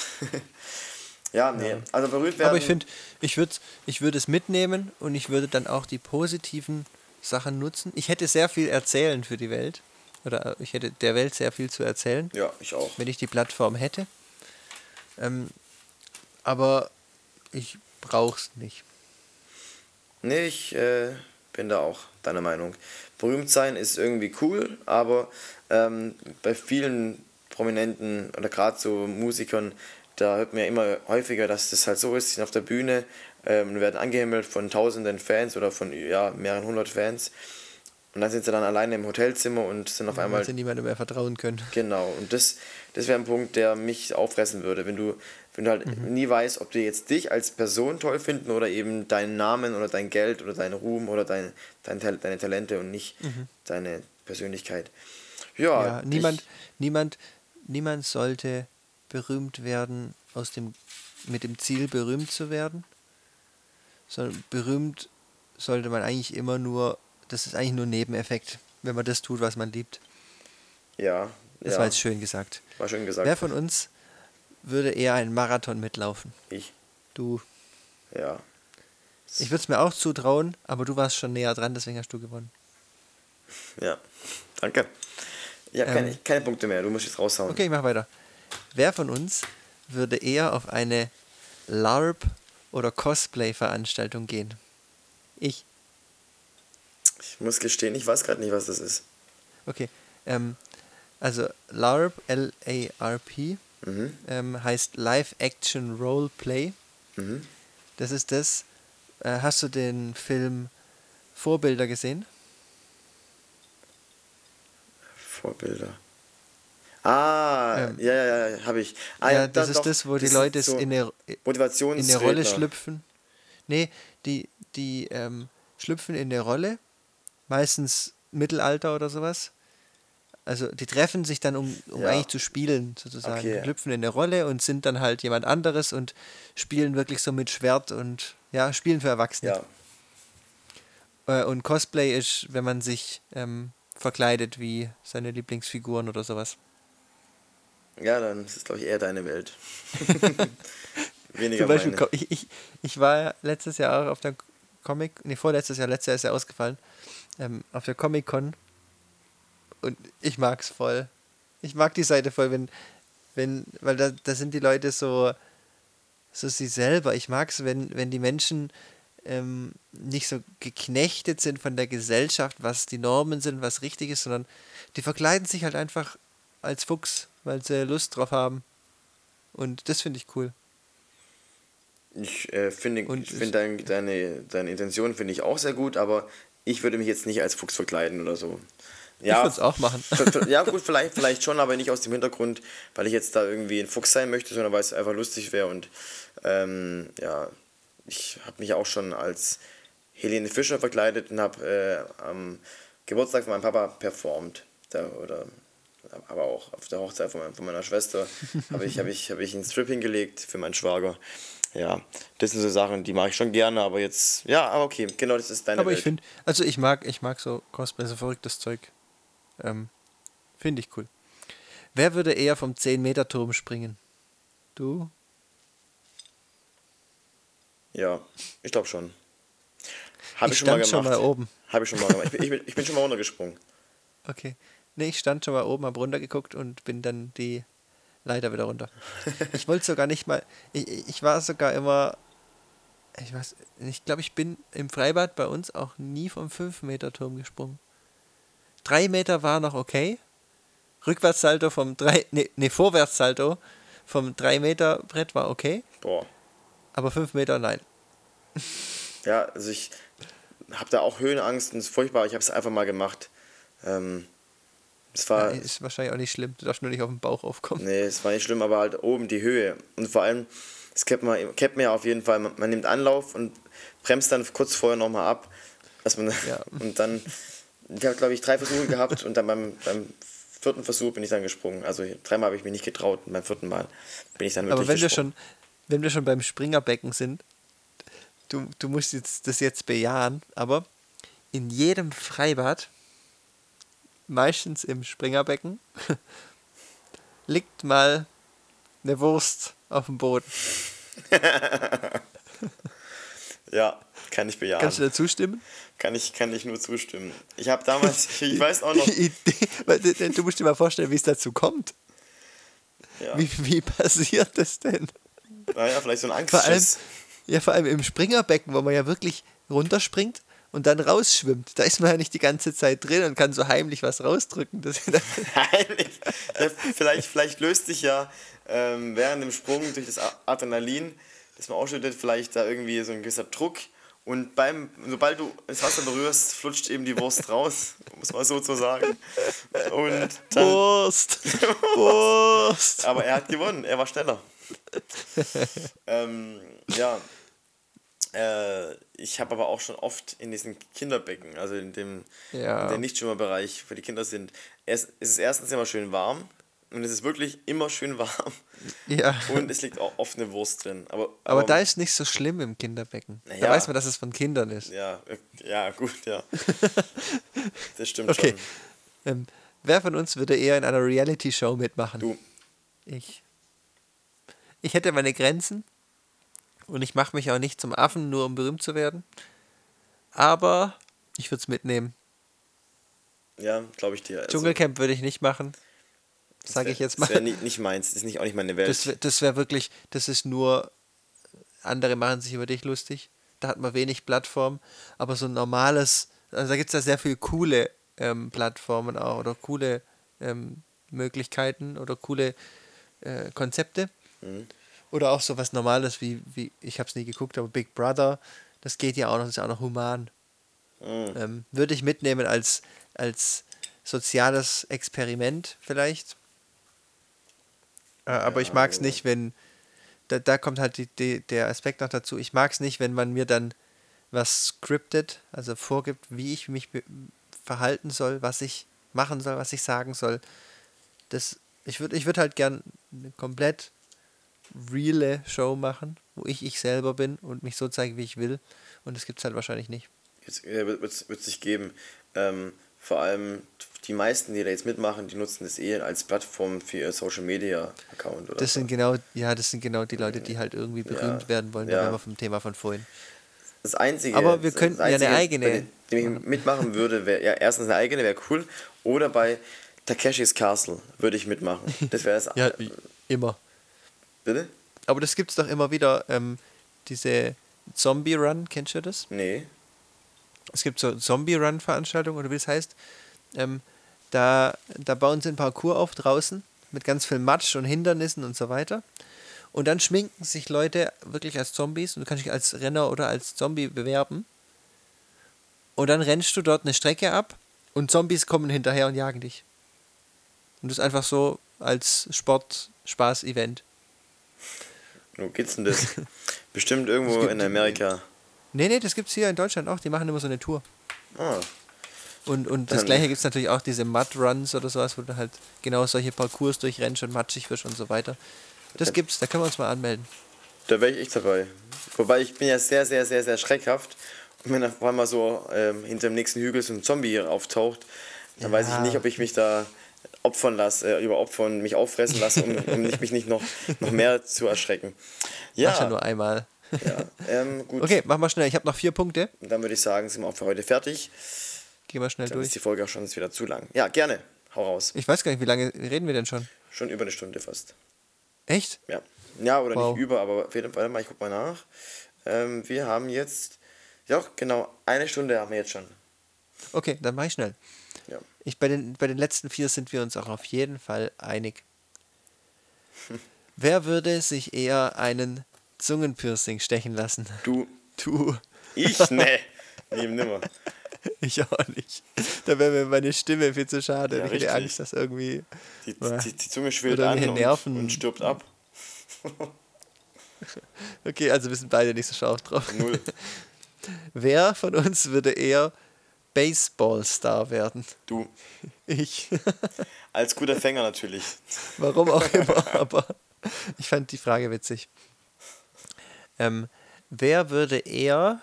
Ja, nee. Ja. Also berühmt werden. Aber ich finde, ich würde ich würd es mitnehmen und ich würde dann auch die positiven Sachen nutzen. Ich hätte sehr viel erzählen für die Welt. Oder ich hätte der Welt sehr viel zu erzählen. Ja, ich auch. Wenn ich die Plattform hätte. Ähm, aber ich brauche es nicht. Nee, ich äh, bin da auch deiner Meinung. Berühmt sein ist irgendwie cool, aber ähm, bei vielen Prominenten oder gerade so Musikern, da hört man ja immer häufiger, dass das halt so ist, sie sind auf der Bühne ähm, werden angehimmelt von tausenden Fans oder von ja, mehreren hundert Fans und dann sind sie dann alleine im Hotelzimmer und sind auf ja, einmal... sie niemandem mehr vertrauen können. Genau, und das, das wäre ein Punkt, der mich auffressen würde, wenn du, wenn du halt mhm. nie weißt, ob die jetzt dich als Person toll finden oder eben deinen Namen oder dein Geld oder deinen Ruhm oder dein, dein, deine Talente und nicht mhm. deine Persönlichkeit. Ja, ja niemand, ich, niemand, niemand sollte... berühmt werden aus dem mit dem Ziel berühmt zu werden, sondern berühmt sollte man eigentlich immer nur, das ist eigentlich nur ein Nebeneffekt, wenn man das tut, was man liebt. Ja. Das ja. war jetzt schön gesagt. War schön gesagt. Wer von uns würde eher einen Marathon mitlaufen? Ich. Du. Ja. Ich würde es mir auch zutrauen, aber du warst schon näher dran, deswegen hast du gewonnen. Ja, danke. Ja, keine, ähm, keine Punkte mehr, du musst jetzt raushauen. Okay, ich mach weiter. Wer von uns würde eher auf eine LARP- oder Cosplay-Veranstaltung gehen? Ich. Ich muss gestehen, ich weiß gerade nicht, was das ist. Okay, ähm, also LARP, L A R P, mhm. ähm, heißt Live-Action-Role-Play. Mhm. Das ist das, äh, hast du den Film Vorbilder gesehen? Vorbilder. Ah, ähm, ja, ja, ja, habe ich. Ah, ja, das, das ist doch, das, wo die Leute so in der in der Rolle schlüpfen. Nee, die, die ähm, schlüpfen in der Rolle, meistens Mittelalter oder sowas. Also die treffen sich dann, um, um ja. eigentlich zu spielen, sozusagen. Okay. Die schlüpfen in der Rolle und sind dann halt jemand anderes und spielen wirklich so mit Schwert und ja, spielen für Erwachsene. Ja. Äh, und Cosplay ist, wenn man sich ähm, verkleidet wie seine Lieblingsfiguren oder sowas. Ja, dann ist es, glaube ich, eher deine Welt. Weniger Zum Beispiel, meine. Ich, ich, ich war letztes Jahr auch auf der Comic... Nee, vorletztes Jahr, letztes Jahr ist ja ausgefallen. Ähm, auf der Comic-Con. Und ich mag's voll. Ich mag die Seite voll, wenn... wenn weil da, da sind die Leute so... so sie selber. Ich mag's, wenn, wenn die Menschen ähm, nicht so geknechtet sind von der Gesellschaft, was die Normen sind, was richtig ist, sondern die verkleiden sich halt einfach als Fuchs, weil sie Lust drauf haben. Und das finde ich cool. Ich äh, finde find dein, deine, deine Intention finde ich auch sehr gut, aber ich würde mich jetzt nicht als Fuchs verkleiden oder so. Ja, ich würde es auch machen. Ja gut, vielleicht, vielleicht schon, aber nicht aus dem Hintergrund, weil ich jetzt da irgendwie ein Fuchs sein möchte, sondern weil es einfach lustig wäre. Und ähm, ja, ich habe mich auch schon als Helene Fischer verkleidet und habe äh, am Geburtstag von meinem Papa performt. Da, oder, aber auch auf der Hochzeit von, mein, von meiner Schwester habe ich, hab ich, hab ich einen Strip hingelegt für meinen Schwager. Ja, das sind so Sachen, die mache ich schon gerne, aber jetzt, ja, aber okay, genau, das ist deine aber Welt. Aber ich finde, also ich mag, ich mag so Cosplay, so verrücktes Zeug. Ähm, finde ich cool. Wer würde eher vom zehn-Meter-Turm springen? Du? Ja, ich glaube schon. Hab ich, ich schon mal gemacht. Schon mal oben. Hab ich schon mal gemacht. Ich bin, ich bin, ich bin schon mal runtergesprungen. Okay. Nee, ich stand schon mal oben, hab runtergeguckt und bin dann die Leiter wieder runter. Ich wollte sogar nicht mal, ich, ich war sogar immer, ich weiß, ich glaube, ich bin im Freibad bei uns auch nie vom fünf-Meter-Turm gesprungen. Drei Meter war noch okay. Rückwärtssalto vom drei, nee, nee, Vorwärtssalto vom drei-Meter-Brett war okay. Boah. Aber fünf Meter, nein. Ja, also ich habe da auch Höhenangst und es ist furchtbar. Ich habe es einfach mal gemacht. Ähm, es war, ja, ist wahrscheinlich auch nicht schlimm. Du darfst nur nicht auf den Bauch aufkommen. Nee, es war nicht schlimm, aber halt oben die Höhe. Und vor allem, das kennt man, kennt man ja auf jeden Fall. Man, man nimmt Anlauf und bremst dann kurz vorher nochmal ab. Dass man, ja. Und dann... Ich habe, glaube ich, drei Versuche gehabt und dann beim, beim vierten Versuch bin ich dann gesprungen. Also dreimal habe ich mich nicht getraut und beim vierten Mal bin ich dann wirklich aber wenn gesprungen. Aber wenn wir schon beim Springerbecken sind, du, du musst jetzt, das jetzt bejahen, aber in jedem Freibad, meistens im Springerbecken, liegt mal eine Wurst auf dem Boden. Ja, kann ich bejahen. Kannst du da zustimmen? Kann ich, kann ich nur zustimmen. Ich habe damals, ich weiß auch noch... Du musst dir mal vorstellen, wie es dazu kommt. Ja. Wie, wie passiert das denn? Naja, vielleicht so ein Angstschiss. Ja, vor allem im Springerbecken, wo man ja wirklich runterspringt und dann rausschwimmt. Da ist man ja nicht die ganze Zeit drin und kann so heimlich was rausdrücken. Heimlich? Ja, vielleicht, vielleicht löst sich ja ähm, während dem Sprung durch das Adrenalin... dass man ausschüttet, vielleicht da irgendwie so ein gewisser Druck und beim, sobald du das Wasser berührst, flutscht eben die Wurst raus, muss man so zu sagen. Und dann, Wurst! Wurst! Aber er hat gewonnen, er war schneller. ähm, ja, äh, ich habe aber auch schon oft in diesen Kinderbecken, also in dem, ja. in dem Nichtschwimmerbereich, wo die Kinder sind, es, es ist erstens immer schön warm. Und es ist wirklich immer schön warm. Ja. Und es liegt auch oft eine Wurst drin. Aber, aber, aber da ist nicht so schlimm im Kinderbecken. Ja. Da weiß man, dass es von Kindern ist. Ja, ja gut, ja. Das stimmt okay. schon. Ähm, wer von uns würde eher in einer Reality-Show mitmachen? Du. Ich. Ich hätte meine Grenzen. Und ich mache mich auch nicht zum Affen, nur um berühmt zu werden. Aber ich würde es mitnehmen. Ja, glaube ich dir. Also Dschungelcamp würde ich nicht machen. Sage ich jetzt mal. Das wäre nicht, nicht meins, das ist nicht, auch nicht meine Welt. Das, das wäre wirklich, das ist nur, andere machen sich über dich lustig, da hat man wenig Plattform, aber so ein normales, also da gibt es ja sehr viele coole ähm, Plattformen auch oder coole ähm, Möglichkeiten oder coole äh, Konzepte. Mhm. Oder auch so was Normales wie, wie ich habe es nie geguckt, aber Big Brother, das geht ja auch noch, das ist ja auch noch human. Mhm. Ähm, würde ich mitnehmen als, als soziales Experiment vielleicht. Aber ja, ich mag es ja. nicht, wenn, da, da kommt halt die, die, der Aspekt noch dazu, ich mag es nicht, wenn man mir dann was scriptet, also vorgibt, wie ich mich be- verhalten soll, was ich machen soll, was ich sagen soll. Das, ich würde ich würd halt gern eine komplett reale Show machen, wo ich ich selber bin und mich so zeige, wie ich will. Und das gibt es halt wahrscheinlich nicht. Jetzt, ja, wird es nicht geben. Ähm, vor allem... Die meisten, die da jetzt mitmachen, die nutzen das eh als Plattform für ihr Social Media Account oder das so. Sind genau, ja, das sind genau die Leute, die halt irgendwie berühmt ja, werden wollen, ja. Da wir vom Thema von vorhin. Das Einzige, aber wir das könnten das Einzige, ja eine eigene, die ich mitmachen würde, wäre ja erstens eine eigene, wäre cool. Oder bei Takeshis Castle würde ich mitmachen. Das wäre das. Ja, äh, immer. Bitte? Aber das gibt's doch immer wieder, ähm, diese Zombie Run, kennst du das? Nee. Es gibt so Zombie Run Veranstaltungen oder wie es heißt, ähm, da, da bauen sie einen Parcours auf draußen mit ganz viel Matsch und Hindernissen und so weiter. Und dann schminken sich Leute wirklich als Zombies und du kannst dich als Renner oder als Zombie bewerben. Und dann rennst du dort eine Strecke ab und Zombies kommen hinterher und jagen dich. Und das ist einfach so als Sport-Spaß-Event. Wo gibt's denn das? Bestimmt irgendwo das in Amerika. Nee, nee, das gibt's hier in Deutschland auch. Die machen immer so eine Tour. Ah. Und, und das Gleiche gibt es natürlich auch, diese Mud-Runs oder sowas, wo du halt genau solche Parcours durchrennst und matschig wirst und so weiter. Das gibt's, da können wir uns mal anmelden. Da wäre ich echt dabei. Wobei, ich bin ja sehr, sehr, sehr, sehr schreckhaft. Und wenn auf einmal so ähm, hinter dem nächsten Hügel so ein Zombie auftaucht, dann ja. weiß ich nicht, ob ich mich da opfern lasse, äh, über Opfern mich auffressen lasse, um, um mich nicht noch, noch mehr zu erschrecken. Ja. Mach ja nur einmal. Ja, ähm, gut. Okay, mach mal schnell. Ich habe noch vier Punkte. Dann würde ich sagen, sind wir auch für heute fertig. Gehen wir schnell dann durch. Ist die Folge auch schon wieder zu lang. Ja, gerne. Hau raus. Ich weiß gar nicht, wie lange reden wir denn schon? Schon über eine Stunde fast. Echt? Ja. Ja, oder wow. nicht über, aber warte mal, ich guck mal nach. Ähm, wir haben jetzt, ja genau, eine Stunde haben wir jetzt schon. Okay, dann mach ich schnell. Ja. Ich, bei, den, bei den letzten vier sind wir uns auch auf jeden Fall einig. Hm. Wer würde sich eher einen Zungenpiercing stechen lassen? Du. Du. Ich? Nee. Nie im Nimmer. Ich auch nicht. Da wäre mir meine Stimme viel zu schade. Ja, ich richtig. hätte Angst, dass irgendwie... Die, die, die Zunge schwillt an und, und stirbt ab. Okay, also wir sind beide nicht so scharf drauf. Null. Wer von uns würde eher Baseballstar werden? Du. Ich. Als guter Fänger natürlich. Warum auch immer, aber ich fand die Frage witzig. Ähm, wer würde eher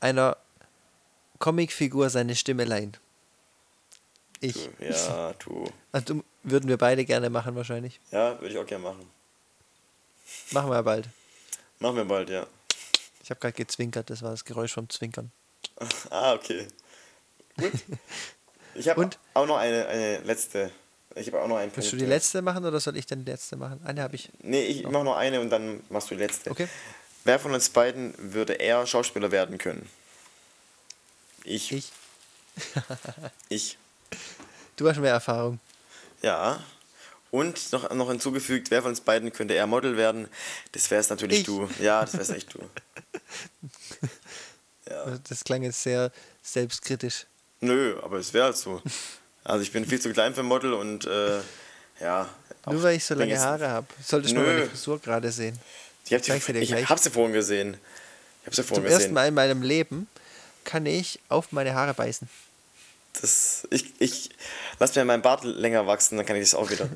einer Comicfigur seine Stimme leihen? Ich. Du, ja, du. Also, würden wir beide gerne machen wahrscheinlich. Ja, würde ich auch gerne machen. Machen wir bald. Machen wir bald, ja. Ich habe gerade gezwinkert, das war das Geräusch vom Zwinkern. Ah, okay. Gut. Ich habe auch noch eine, eine letzte. Ich habe auch noch einen Punkt. Willst du die letzte machen oder soll ich denn die letzte machen? Eine habe ich. Nee, ich mache noch eine und dann machst du die letzte. Okay. Wer von uns beiden würde eher Schauspieler werden können? Ich. Ich. Ich. Du hast mehr Erfahrung. Ja. Und noch, noch hinzugefügt, wer von uns beiden könnte eher Model werden? Das wär's natürlich ich. du. Ja, das wär's echt du. Ja. Das klang jetzt sehr selbstkritisch. Nö, aber es wäre halt so. Also ich bin viel zu klein für Model und äh, ja. Nur weil ich so lange Haare habe. Solltest du nur meine Frisur gerade sehen. Ich, hab sie, ich, ich habe sie vorhin gesehen. Ich hab sie vorhin Zum gesehen. Ersten Mal in meinem Leben kann ich auf meine Haare beißen. Das, ich ich lass mir meinen Bart länger wachsen, dann kann ich das auch wieder.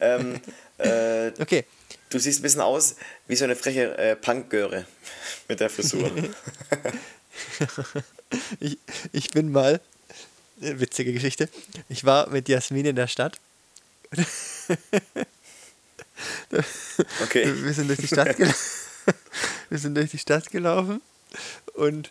ähm, äh, okay. Du siehst ein bisschen aus wie so eine freche äh, Punk-Göre mit der Frisur. ich, ich bin mal, witzige Geschichte, ich war mit Jasmin in der Stadt. Okay. Wir sind durch die Stadt gelaufen. Wir sind durch die Stadt gelaufen und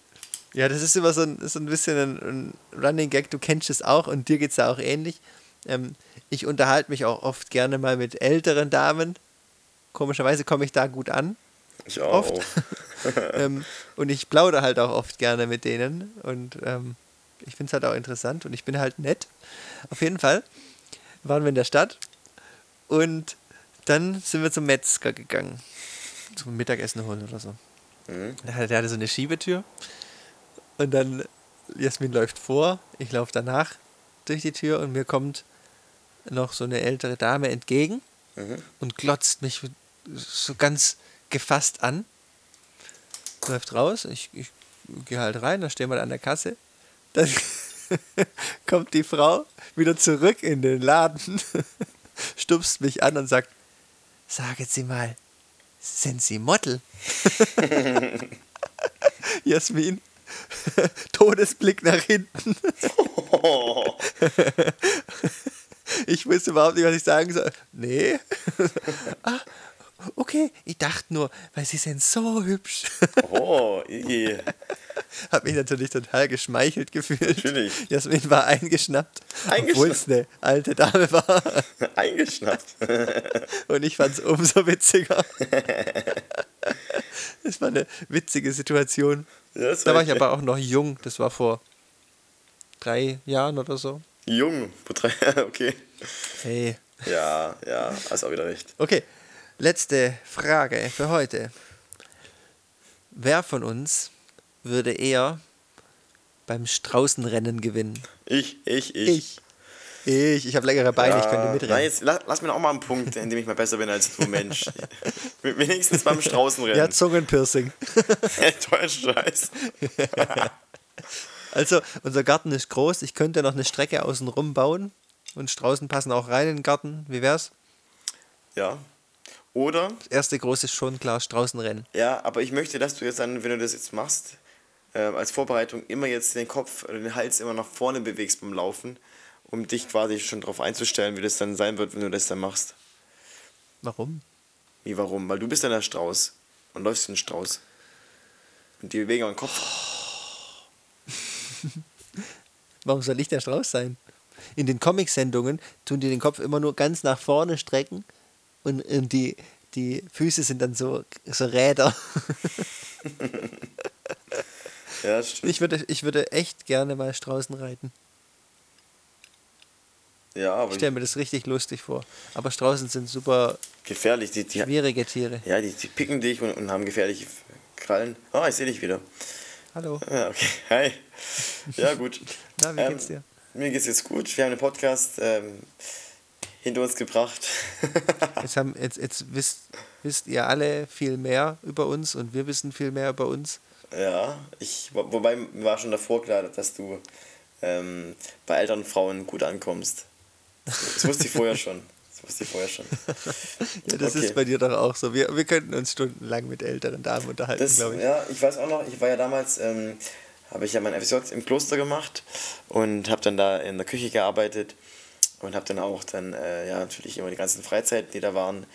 ja, das ist immer so ein, so ein bisschen ein, ein Running Gag, du kennst es auch und dir geht es da auch ähnlich. Ähm, ich unterhalte mich auch oft gerne mal mit älteren Damen. Komischerweise komme ich da gut an. Ich auch. Oft. ähm, und ich plaudere halt auch oft gerne mit denen und ähm, ich finde es halt auch interessant und ich bin halt nett. Auf jeden Fall waren wir in der Stadt und dann sind wir zum Metzger gegangen. Zum Mittagessen holen oder so. Mhm. Der hatte so eine Schiebetür. Und dann, Jasmin läuft vor, ich laufe danach durch die Tür und mir kommt noch so eine ältere Dame entgegen mhm. und glotzt mich so ganz gefasst an. Läuft raus, ich, ich gehe halt rein, dann stehen wir an der Kasse. Dann kommt die Frau wieder zurück in den Laden, stupst mich an und sagt, sag jetzt Sie mal, sind Sie Model? Jasmin. Todesblick nach hinten. Oh. Ich wusste überhaupt nicht, was ich sagen soll. Nee. Ah, okay. Ich dachte nur, weil sie sind so hübsch. Oh, yeah. Hab mich natürlich total geschmeichelt gefühlt. Natürlich. Jasmin war eingeschnappt, eingeschnappt. obwohl es eine alte Dame war. Eingeschnappt. Und ich fand's umso witziger. Das war eine witzige Situation. Ja, das war da war ich aber auch noch jung. Das war vor drei Jahren oder so. Jung? Vor drei Jahren, okay. Hey. Ja, ja, hast auch wieder recht. Okay, letzte Frage für heute. Wer von uns würde eher beim Straußenrennen gewinnen? Ich, ich, ich. Ich. Ich, ich habe längere Beine, ja, ich könnte mitrennen. Nein, jetzt lass, lass mir auch mal einen Punkt, in dem ich mal besser bin als du, Mensch. Wenigstens beim Straußenrennen. Ja, Zungenpiercing. Toll, Scheiß. Also, unser Garten ist groß. Ich könnte noch eine Strecke außenrum bauen. Und Straußen passen auch rein in den Garten. Wie wär's? Ja. Oder? Das erste große ist schon klar, Straußenrennen. Ja, aber ich möchte, dass du jetzt dann, wenn du das jetzt machst, äh, als Vorbereitung immer jetzt den Kopf oder den Hals immer nach vorne bewegst beim Laufen, um dich quasi schon darauf einzustellen, wie das dann sein wird, wenn du das dann machst. Warum? Wie warum? Weil du bist dann der Strauß und läufst den Strauß. Und die bewegen am Kopf. Warum soll ich der Strauß sein? In den Comic-Sendungen tun die den Kopf immer nur ganz nach vorne strecken und, und die, die Füße sind dann so, so Räder. Ja, stimmt. Ich würde, ich würde echt gerne mal Straußen reiten. Ja, aber ich stelle mir das richtig lustig vor. Aber Straußen sind super gefährlich, die, die, schwierige Tiere. Ja, die, die picken dich und, und haben gefährliche Krallen. Oh, ich sehe dich wieder. Hallo. Ja, okay. Hi. Ja, gut. Na, wie ähm, geht's dir? Mir geht's jetzt gut. Wir haben den Podcast ähm, hinter uns gebracht. jetzt haben, jetzt, jetzt wisst, wisst ihr alle viel mehr über uns und wir wissen viel mehr über uns. Ja, ich wobei mir war schon davor klar, dass du ähm, bei älteren Frauen gut ankommst. Das wusste ich vorher schon. Das wusste ich vorher schon. Ja, das okay. Ist bei dir doch auch so. Wir, wir könnten uns stundenlang mit älteren Damen unterhalten, glaube ich. Ja, ich weiß auch noch, ich war ja damals... Ähm, habe ich ja mein F S J im Kloster gemacht und habe dann da in der Küche gearbeitet und habe dann auch dann, äh, ja natürlich immer die ganzen Freizeiten, die da waren,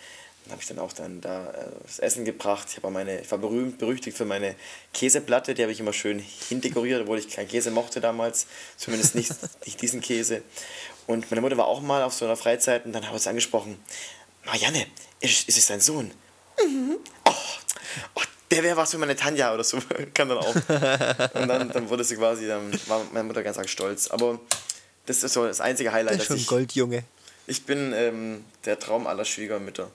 habe ich dann auch dann da äh, das Essen gebracht. Ich, hab auch meine, ich war berühmt, berüchtigt für meine Käseplatte, die habe ich immer schön hindekoriert, obwohl ich keinen Käse mochte damals, zumindest nicht, nicht diesen Käse. Und meine Mutter war auch mal auf so einer Freizeit und dann habe ich es angesprochen, Marianne, ist, ist es dein Sohn? Mhm. Oh, oh der wäre was für meine Tanja oder so, kann dann auch. Und dann, dann wurde sie quasi, dann war meine Mutter ganz arg stolz. Aber das ist so das einzige Highlight. Das ist schon ein Goldjunge. Ich bin ähm, der Traum aller Schwiegermütter.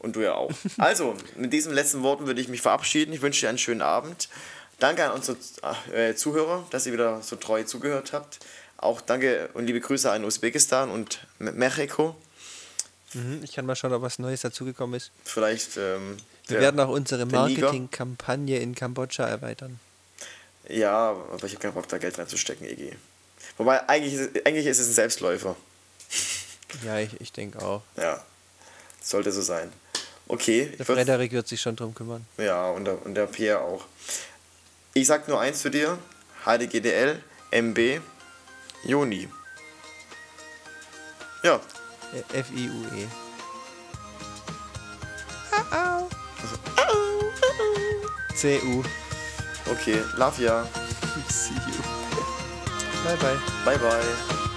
Und du ja auch. Also, mit diesen letzten Worten würde ich mich verabschieden. Ich wünsche dir einen schönen Abend. Danke an unsere äh, Zuhörer, dass ihr wieder so treu zugehört habt. Auch danke und liebe Grüße an Usbekistan und Mexiko. Mhm, ich kann mal schauen, ob was Neues dazugekommen ist. Vielleicht... Ähm, Wir werden auch unsere Marketingkampagne in Kambodscha erweitern. Ja, aber ich habe keinen Bock, da Geld reinzustecken, E G. Wobei, eigentlich, eigentlich ist es ein Selbstläufer. Ja, ich, ich denke auch. Ja, sollte so sein. Okay. Der Frederik wird sich schon drum kümmern. Ja, und der, und der Pierre auch. Ich sag nur eins zu dir: H D G D L, M B, Joni. Ja. F I U E. C U. Okay, love ya. See you. Bye bye. Bye bye.